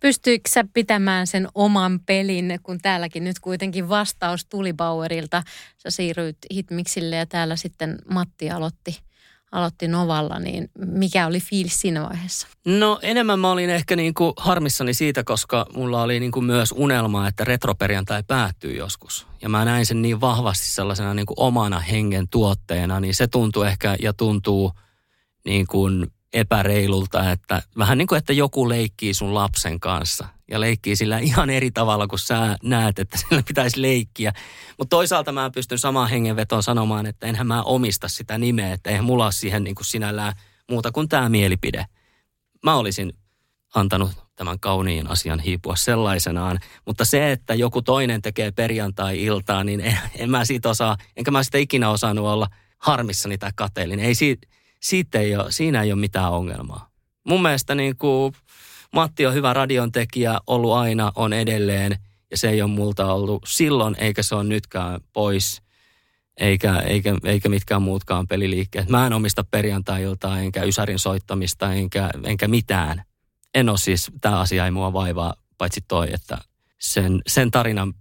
Pystyykö sä pitämään sen oman pelin, kun täälläkin nyt kuitenkin vastaus tuli Bauerilta. Sä siirryit Hitmixille ja täällä sitten Matti aloitti Novalla, niin mikä oli fiilis siinä vaiheessa? No enemmän mä olin ehkä niin kuin harmissani siitä, koska mulla oli niin kuin myös unelma, että retroperjantai päättyy joskus. Ja mä näin sen niin vahvasti sellaisena niin kuin omana hengen tuotteena, niin se tuntui ehkä ja tuntuu niin kuin epäreilulta, että vähän niin kuin, että joku leikkii sun lapsen kanssa ja leikkii sillä ihan eri tavalla, kun sä näet, että sillä pitäisi leikkiä. Mutta toisaalta mä pystyn samaan hengenvetoon sanomaan, että enhän mä omista sitä nimeä, että eihän mulla ole siihen niin kuin sinällään muuta kuin tämä mielipide. Mä olisin antanut tämän kauniin asian hiipua sellaisenaan, mutta se, että joku toinen tekee perjantai-iltaa, niin en mä siitä osaa, enkä mä sitä ikinä osannut olla harmissani tai kateellinen. Siinä ei ole mitään ongelmaa. Mun mielestä niin kuin Matti on hyvä radiontekijä, ollut aina, on edelleen, ja se ei ole multa ollut silloin, eikä se ole nytkään pois, eikä mitkään muutkaan peliliikkeet. Mä en omista perjantai-iltaa, enkä ysärin soittamista, enkä mitään. En ole siis, tämä asia ei mua vaivaa, paitsi toi, että sen tarinan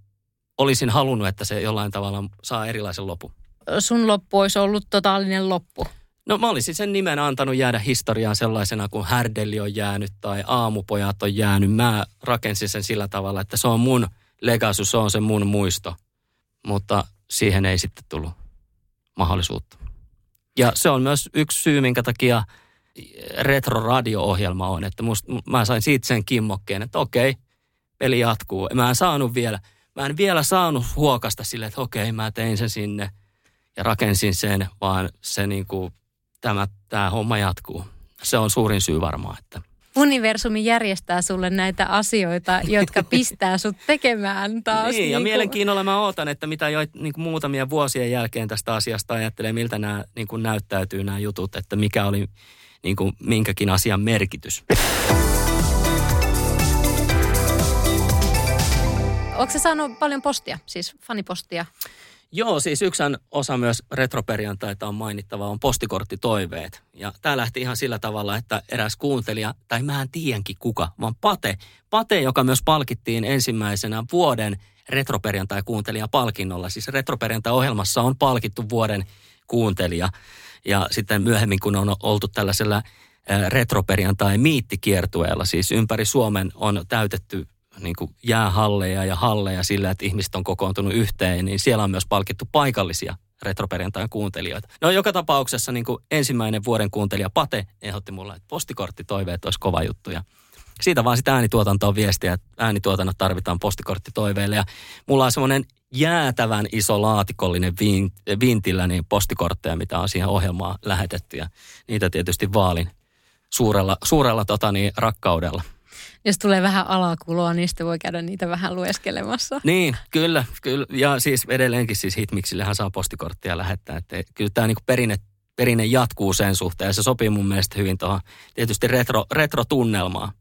olisin halunnut, että se jollain tavalla saa erilaisen lopun. Sun loppu olisi ollut totaalinen loppu. No mä olisin sen nimen antanut jäädä historiaan sellaisena, kun Härdelli on jäänyt tai Aamupojat on jäänyt. Mä rakensin sen sillä tavalla, että se on mun legacy, se on se mun muisto. Mutta siihen ei sitten tullut mahdollisuutta. Ja se on myös yksi syy, minkä takia Retro Radio-ohjelma on. Että mä sain siitä sen kimmokkeen, että okei, peli jatkuu. Mä en vielä saanut huokasta sille, että okei, mä tein sen sinne ja rakensin sen, vaan se niinku... Tämä homma jatkuu. Se on suurin syy varmaan, että... Universumi järjestää sulle näitä asioita, jotka pistää sut tekemään taas. Niin, ja mielenkiinnolla mä ootan, että mitä niin kuin muutamia vuosien jälkeen tästä asiasta ajattelee, miltä nämä niin kuin näyttäytyy nämä jutut, että mikä oli niin kuin minkäkin asian merkitys. Oletko sä saanut paljon postia, siis fanipostia? Joo, siis yksi osa myös retroperjantaita on mainittava, on postikorttitoiveet. Ja tämä lähti ihan sillä tavalla, että eräs kuuntelija, tai mä en tiedänkin kuka, vaan Pate, joka myös palkittiin ensimmäisenä vuoden retroperjantai-kuuntelijapalkinnolla. Siis retroperjantai-ohjelmassa on palkittu vuoden kuuntelija. Ja sitten myöhemmin, kun on oltu tällaisella retroperjantai-miittikiertueella, siis ympäri Suomen on täytetty niin kuin jäähalleja ja halleja sillä, että ihmiset on kokoontunut yhteen, niin siellä on myös palkittu paikallisia retroperjantain kuuntelijoita. No joka tapauksessa niin kuin ensimmäinen vuoden kuuntelija Pate ehdotti mulle, että postikorttitoiveet olisi kova juttu. Ja siitä vaan sitä äänituotantoa viestiä, että äänituotannot tarvitaan postikorttitoiveille. Ja mulla on semmoinen jäätävän iso laatikollinen vintillä niin postikortteja, mitä on siihen ohjelmaan lähetetty. Ja niitä tietysti vaalin suurella rakkaudella. Jos tulee vähän alakuloa, niin sitten voi käydä niitä vähän lueskelemassa. Niin, kyllä. Ja siis edelleenkin siis Hitmixillehän saa postikorttia lähettää. Että kyllä tämä niin kuin perinne jatkuu sen suhteen ja se sopii mun mielestä hyvin tuohon tietysti retrotunnelmaan.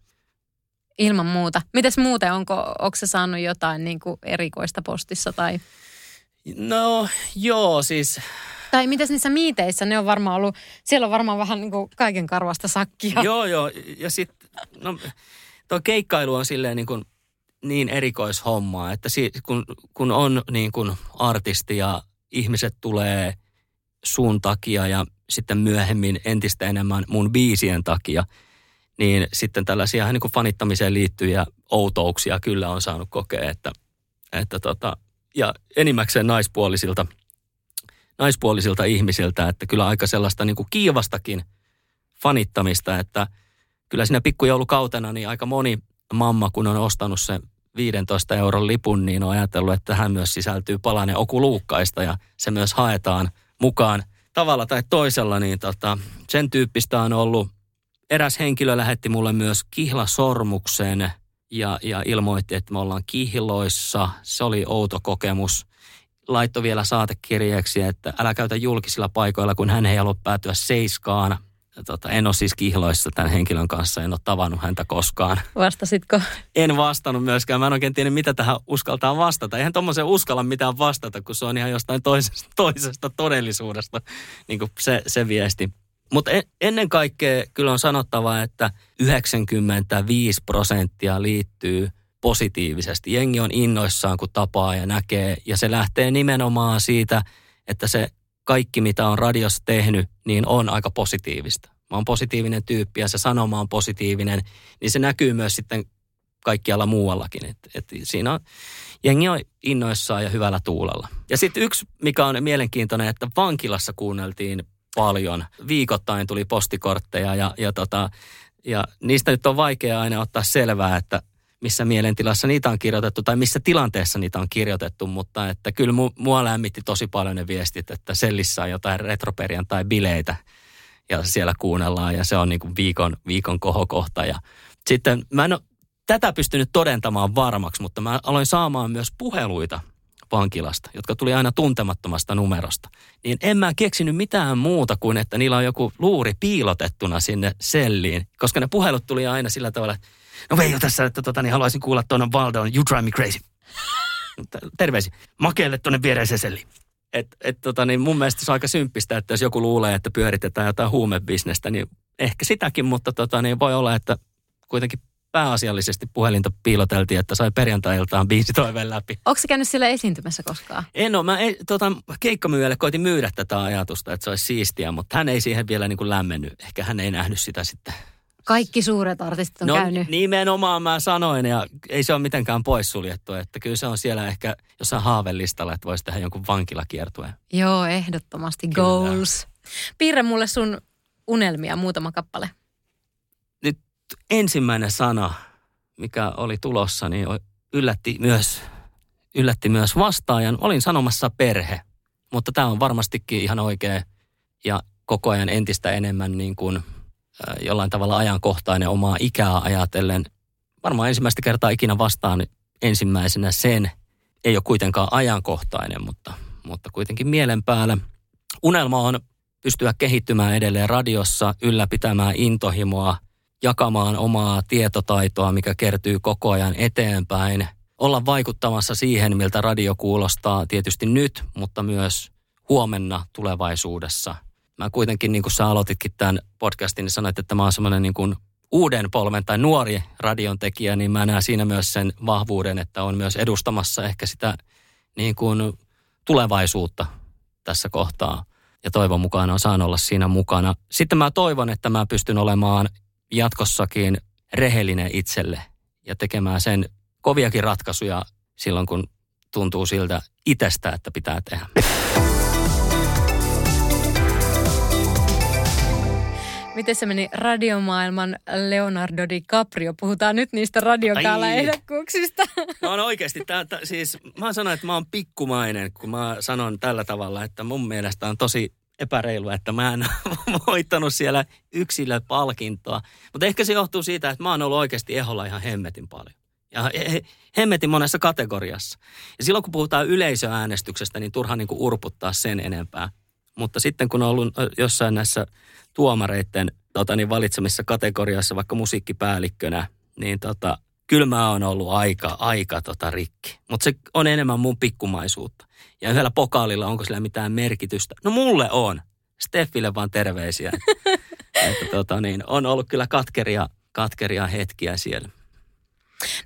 Ilman muuta. Mites muuten, onko se saanut jotain niin kuin erikoista postissa tai? No joo, siis... Tai mitäs niissä miiteissä, ne on varmaan ollut, siellä on varmaan vähän niin kuin kaiken karvasta sakkia. Joo, ja sitten, no tuo keikkailu on silleen niin erikoishommaa, että kun on niin kuin artisti ja ihmiset tulee sun takia ja sitten myöhemmin entistä enemmän mun biisien takia, niin sitten tällaisia niin kuin fanittamiseen liittyviä outouksia kyllä on saanut kokea, että ja enimmäkseen naispuolisilta ihmisiltä, että kyllä aika sellaista niin kuin kiivastakin fanittamista, että kyllä siinä pikkujoulukautena niin aika moni mamma, kun on ostanut sen 15 euron lipun, niin on ajatellut, että tähän myös sisältyy palanen Oku Luukkaista ja se myös haetaan mukaan tavalla tai toisella, niin sen tyyppistä on ollut. Eräs henkilö lähetti mulle myös kihlasormuksen ja ilmoitti, että me ollaan kihloissa. Se oli outo kokemus. laittoi vielä saatekirjeeksi, että älä käytä julkisilla paikoilla, kun hän ei halua päätyä seiskaan. En ole siis kihloissa tämän henkilön kanssa, en ole tavannut häntä koskaan. Vastasitko? En vastannut myöskään. Mä en oikein tiedä, mitä tähän uskaltaa vastata. Eihän tuommoiseen uskalla mitään vastata, kun se on ihan jostain toisesta todellisuudesta, niin kuin se viesti. Mutta ennen kaikkea kyllä on sanottava, että 95% liittyy positiivisesti. Jengi on innoissaan, kun tapaa ja näkee. Ja se lähtee nimenomaan siitä, että se kaikki, mitä on radiossa tehnyt, niin on aika positiivista. Mä oon positiivinen tyyppi ja se sanoma on positiivinen, niin se näkyy myös sitten kaikkialla muuallakin. Et siinä on, jengi on innoissaan ja hyvällä tuulella. Ja sitten yksi, mikä on mielenkiintoinen, että vankilassa kuunneltiin paljon. Viikoittain tuli postikortteja ja niistä nyt on vaikea aina ottaa selvää, että missä mielentilassa niitä on kirjoitettu tai missä tilanteessa niitä on kirjoitettu, mutta että kyllä mua lämmitti tosi paljon ne viestit, että sellissä on jotain retroperjantai-bileitä ja siellä kuunnellaan ja se on niin kuin viikon kohokohta. Ja sitten mä en ole tätä pystynyt todentamaan varmaksi, mutta mä aloin saamaan myös puheluita vankilasta, jotka tuli aina tuntemattomasta numerosta. Niin en mä keksinyt mitään muuta kuin, että niillä on joku luuri piilotettuna sinne selliin, koska ne puhelut tuli aina sillä tavalla, no Veijo tässä, että niin haluaisin kuulla tuonne Valdon, you drive me crazy. Terveisiä. Makeelle tuonne viereiseen selliin. Niin mun mielestä se on aika symppistä, että jos joku luulee, että pyöritetään jotain huumebisnestä, niin ehkä sitäkin, mutta niin voi olla, että kuitenkin pääasiallisesti puhelinta piiloteltiin, että sai perjantai-iltaan biisitoiveen läpi. Onko se käynyt siellä esiintymässä koskaan? En ole. Mä keikkamyyjälle koitin myydä tätä ajatusta, että se olisi siistiä, mutta hän ei siihen vielä niin kuin lämmennyt. Ehkä hän ei nähnyt sitä sitten. Kaikki suuret artistit on käynyt. Nimenomaan mä sanoin, ja ei se ole mitenkään poissuljettu, että kyllä se on siellä ehkä jossain haavelistalla, että voisi tehdä jonkun vankilakiertueen. Joo, ehdottomasti. Kyllä. Goals. Piirrä mulle sun unelmia muutama kappale. Nyt ensimmäinen sana, mikä oli tulossa, niin yllätti myös vastaajan. Olin sanomassa perhe, mutta tämä on varmastikin ihan oikea ja koko ajan entistä enemmän niin kuin jollain tavalla ajankohtainen omaa ikää ajatellen. Varmaan ensimmäistä kertaa ikinä vastaan ensimmäisenä sen. Ei ole kuitenkaan ajankohtainen, mutta kuitenkin mielen päällä. Unelma on pystyä kehittymään edelleen radiossa, ylläpitämään intohimoa, jakamaan omaa tietotaitoa, mikä kertyy koko ajan eteenpäin. Olla vaikuttamassa siihen, miltä radio kuulostaa tietysti nyt, mutta myös huomenna tulevaisuudessa. Mä kuitenkin, niin kuin sä aloititkin tämän podcastin, niin sanoit, että mä oon semmoinen niin kuin uuden polven tai nuori radiontekijä, niin mä näen siinä myös sen vahvuuden, että on myös edustamassa ehkä sitä niin kuin tulevaisuutta tässä kohtaa. Ja toivon mukaan on saanut olla siinä mukana. Sitten mä toivon, että mä pystyn olemaan jatkossakin rehellinen itselle ja tekemään sen koviakin ratkaisuja silloin, kun tuntuu siltä itsestä, että pitää tehdä. Miten se meni radiomaailman Leonardo DiCaprio? Puhutaan nyt niistä radiokala-ehdokkuuksista. No on oikeasti. Siis mä sanon, että mä oon pikkumainen, kun mä sanon tällä tavalla, että mun mielestä on tosi epäreilua, että mä en voittanut siellä yksilöpalkintoa. Mutta ehkä se johtuu siitä, että mä oon ollut oikeasti eholla ihan hemmetin paljon. Ja hemmetin monessa kategoriassa. Ja silloin kun puhutaan yleisöäänestyksestä, niin turha niin kuin urputtaa sen enempää. Mutta sitten kun on ollut jossain näissä tuomareiden valitsemissa kategoriassa vaikka musiikkipäällikkönä, niin kyllä mä oon ollut aika rikki. Mutta se on enemmän mun pikkumaisuutta. Ja yhdellä pokaalilla, onko sillä mitään merkitystä? No mulle on. Steffille vaan terveisiä. Että on ollut kyllä katkeria hetkiä siellä.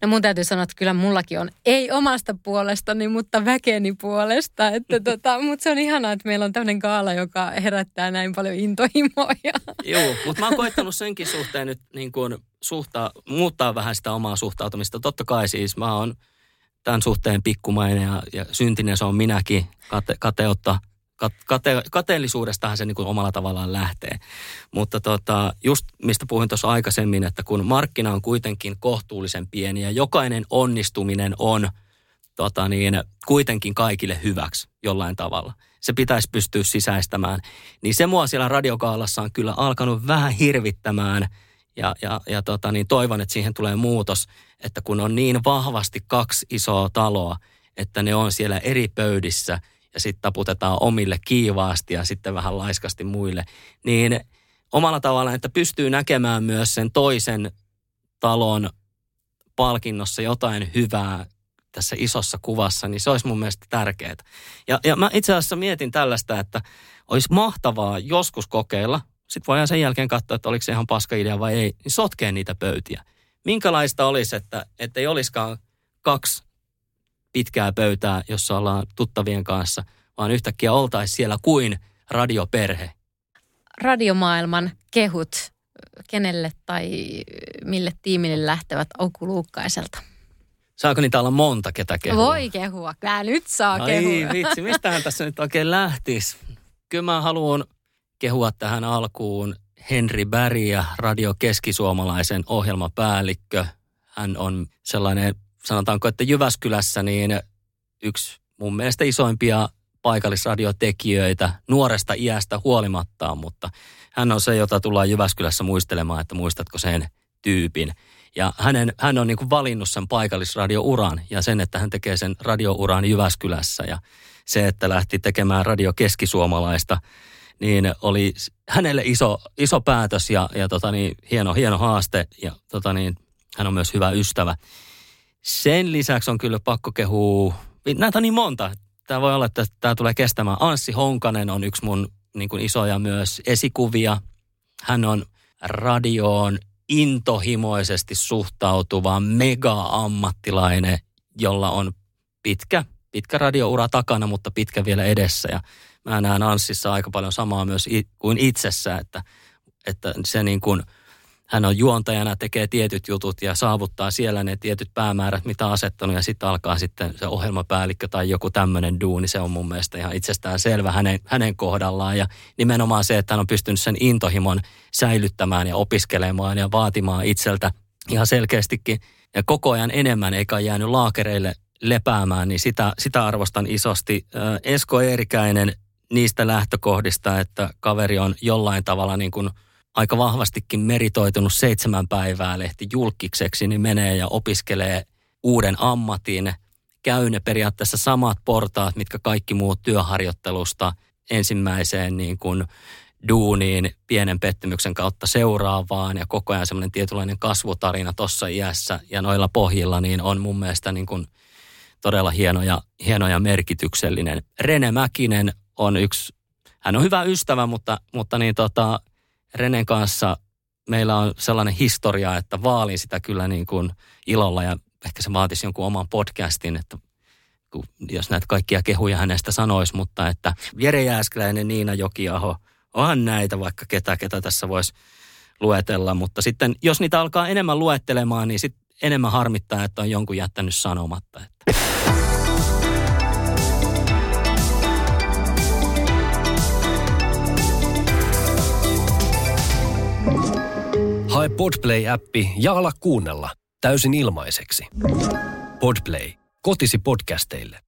No mun täytyy sanoa, että kyllä mullakin on, ei omasta puolestani, mutta väkeni puolesta. Että mutta se on ihanaa, että meillä on tämmöinen gaala, joka herättää näin paljon intohimoja. Joo, mutta mä oon koettanut senkin suhteen nyt niin kuin muuttaa vähän sitä omaa suhtautumista. Totta kai siis mä oon tämän suhteen pikkumainen ja syntinen se on minäkin. Kateellisuudestahan se niin kuin omalla tavallaan lähtee. Mutta just mistä puhuin tuossa aikaisemmin, että kun markkina on kuitenkin kohtuullisen pieni ja jokainen onnistuminen on kuitenkin kaikille hyväksi jollain tavalla. Se pitäisi pystyä sisäistämään. Niin se mua siellä radiokaalassa on kyllä alkanut vähän hirvittämään ja toivon, että siihen tulee muutos, että kun on niin vahvasti kaksi isoa taloa, että ne on siellä eri pöydissä – ja sitten taputetaan omille kiivaasti ja sitten vähän laiskasti muille. Niin omalla tavallaan, että pystyy näkemään myös sen toisen talon palkinnossa jotain hyvää tässä isossa kuvassa, niin se olisi mun mielestä tärkeää. Ja mä itse asiassa mietin tällaista, että olisi mahtavaa joskus kokeilla, sitten voidaan sen jälkeen katsoa, että oliko se ihan paska idea vai ei, niin sotkea niitä pöytiä. Minkälaista olisi, että ei olisikaan kaksi pitkää pöytää, jossa ollaan tuttavien kanssa, vaan yhtäkkiä oltaisiin siellä kuin radioperhe. Radiomaailman kehut, kenelle tai mille tiimille lähtevät Oku Luukkaiselta? Saako niitä olla monta, ketä kehua? Voi kehua, kyllä nyt saa kehua. Ai vitsi, mistähän tässä nyt oikein lähtisi? Kyllä mä haluan kehua tähän alkuun Henri Bäriä, Radio Keskisuomalaisen ohjelmapäällikkö. Hän on sellainen, sanotaanko, että Jyväskylässä niin yksi mun mielestä isoimpia paikallisradiotekijöitä nuoresta iästä huolimattaan, mutta hän on se, jota tullaan Jyväskylässä muistelemaan, että muistatko sen tyypin. Ja hän on niin kuin valinnut sen paikallisradiouran ja sen, että hän tekee sen radiouran Jyväskylässä ja se, että lähti tekemään Radio Keskisuomalaista, niin oli hänelle iso päätös ja hieno haaste ja hän on myös hyvä ystävä. Sen lisäksi on kyllä pakko kehua, näitä on niin monta, tämä voi olla, että tämä tulee kestämään. Anssi Honkanen on yksi mun niin kuin isoja myös esikuvia. Hän on radioon intohimoisesti suhtautuva mega-ammattilainen, jolla on pitkä radioura takana, mutta pitkä vielä edessä. Ja mä näen Anssissa aika paljon samaa myös kuin itsessä, että se niin kuin, hän on juontajana, tekee tietyt jutut ja saavuttaa siellä ne tietyt päämäärät, mitä on asettanut. Ja sitten alkaa sitten se ohjelmapäällikkö tai joku tämmöinen duuni. Se on mun mielestä ihan itsestään selvä hänen kohdallaan. Ja nimenomaan se, että hän on pystynyt sen intohimon säilyttämään ja opiskelemaan ja vaatimaan itseltä ihan selkeästikin. Ja koko ajan enemmän eikä jäänyt laakereille lepäämään, niin sitä arvostan isosti. Esko Eerikäinen niistä lähtökohdista, että kaveri on jollain tavalla niin kuin aika vahvastikin meritoitunut 7 päivää lehti julkikseksi, niin menee ja opiskelee uuden ammatin. Käy ne periaatteessa samat portaat, mitkä kaikki muut työharjoittelusta ensimmäiseen niin kuin duuniin pienen pettymyksen kautta seuraavaan ja koko ajan semmoinen tietynlainen kasvutarina tuossa iässä ja noilla pohjilla niin on mun mielestä niin kuin todella hieno ja merkityksellinen. Rene Mäkinen on yksi, hän on hyvä ystävä, mutta Renen kanssa meillä on sellainen historia, että vaalin sitä kyllä niin kuin ilolla ja ehkä se vaatisi jonkun oman podcastin, että jos näitä kaikkia kehuja hänestä sanoisi, mutta että Jere Jääskeläinen, Niina Jokiaho, onhan näitä vaikka ketä tässä voisi luetella, mutta sitten jos niitä alkaa enemmän luettelemaan, niin sitten enemmän harmittaa, että on jonkun jättänyt sanomatta. Hae Podplay-appi ja ala kuunnella täysin ilmaiseksi. Podplay, kotisi podcasteille.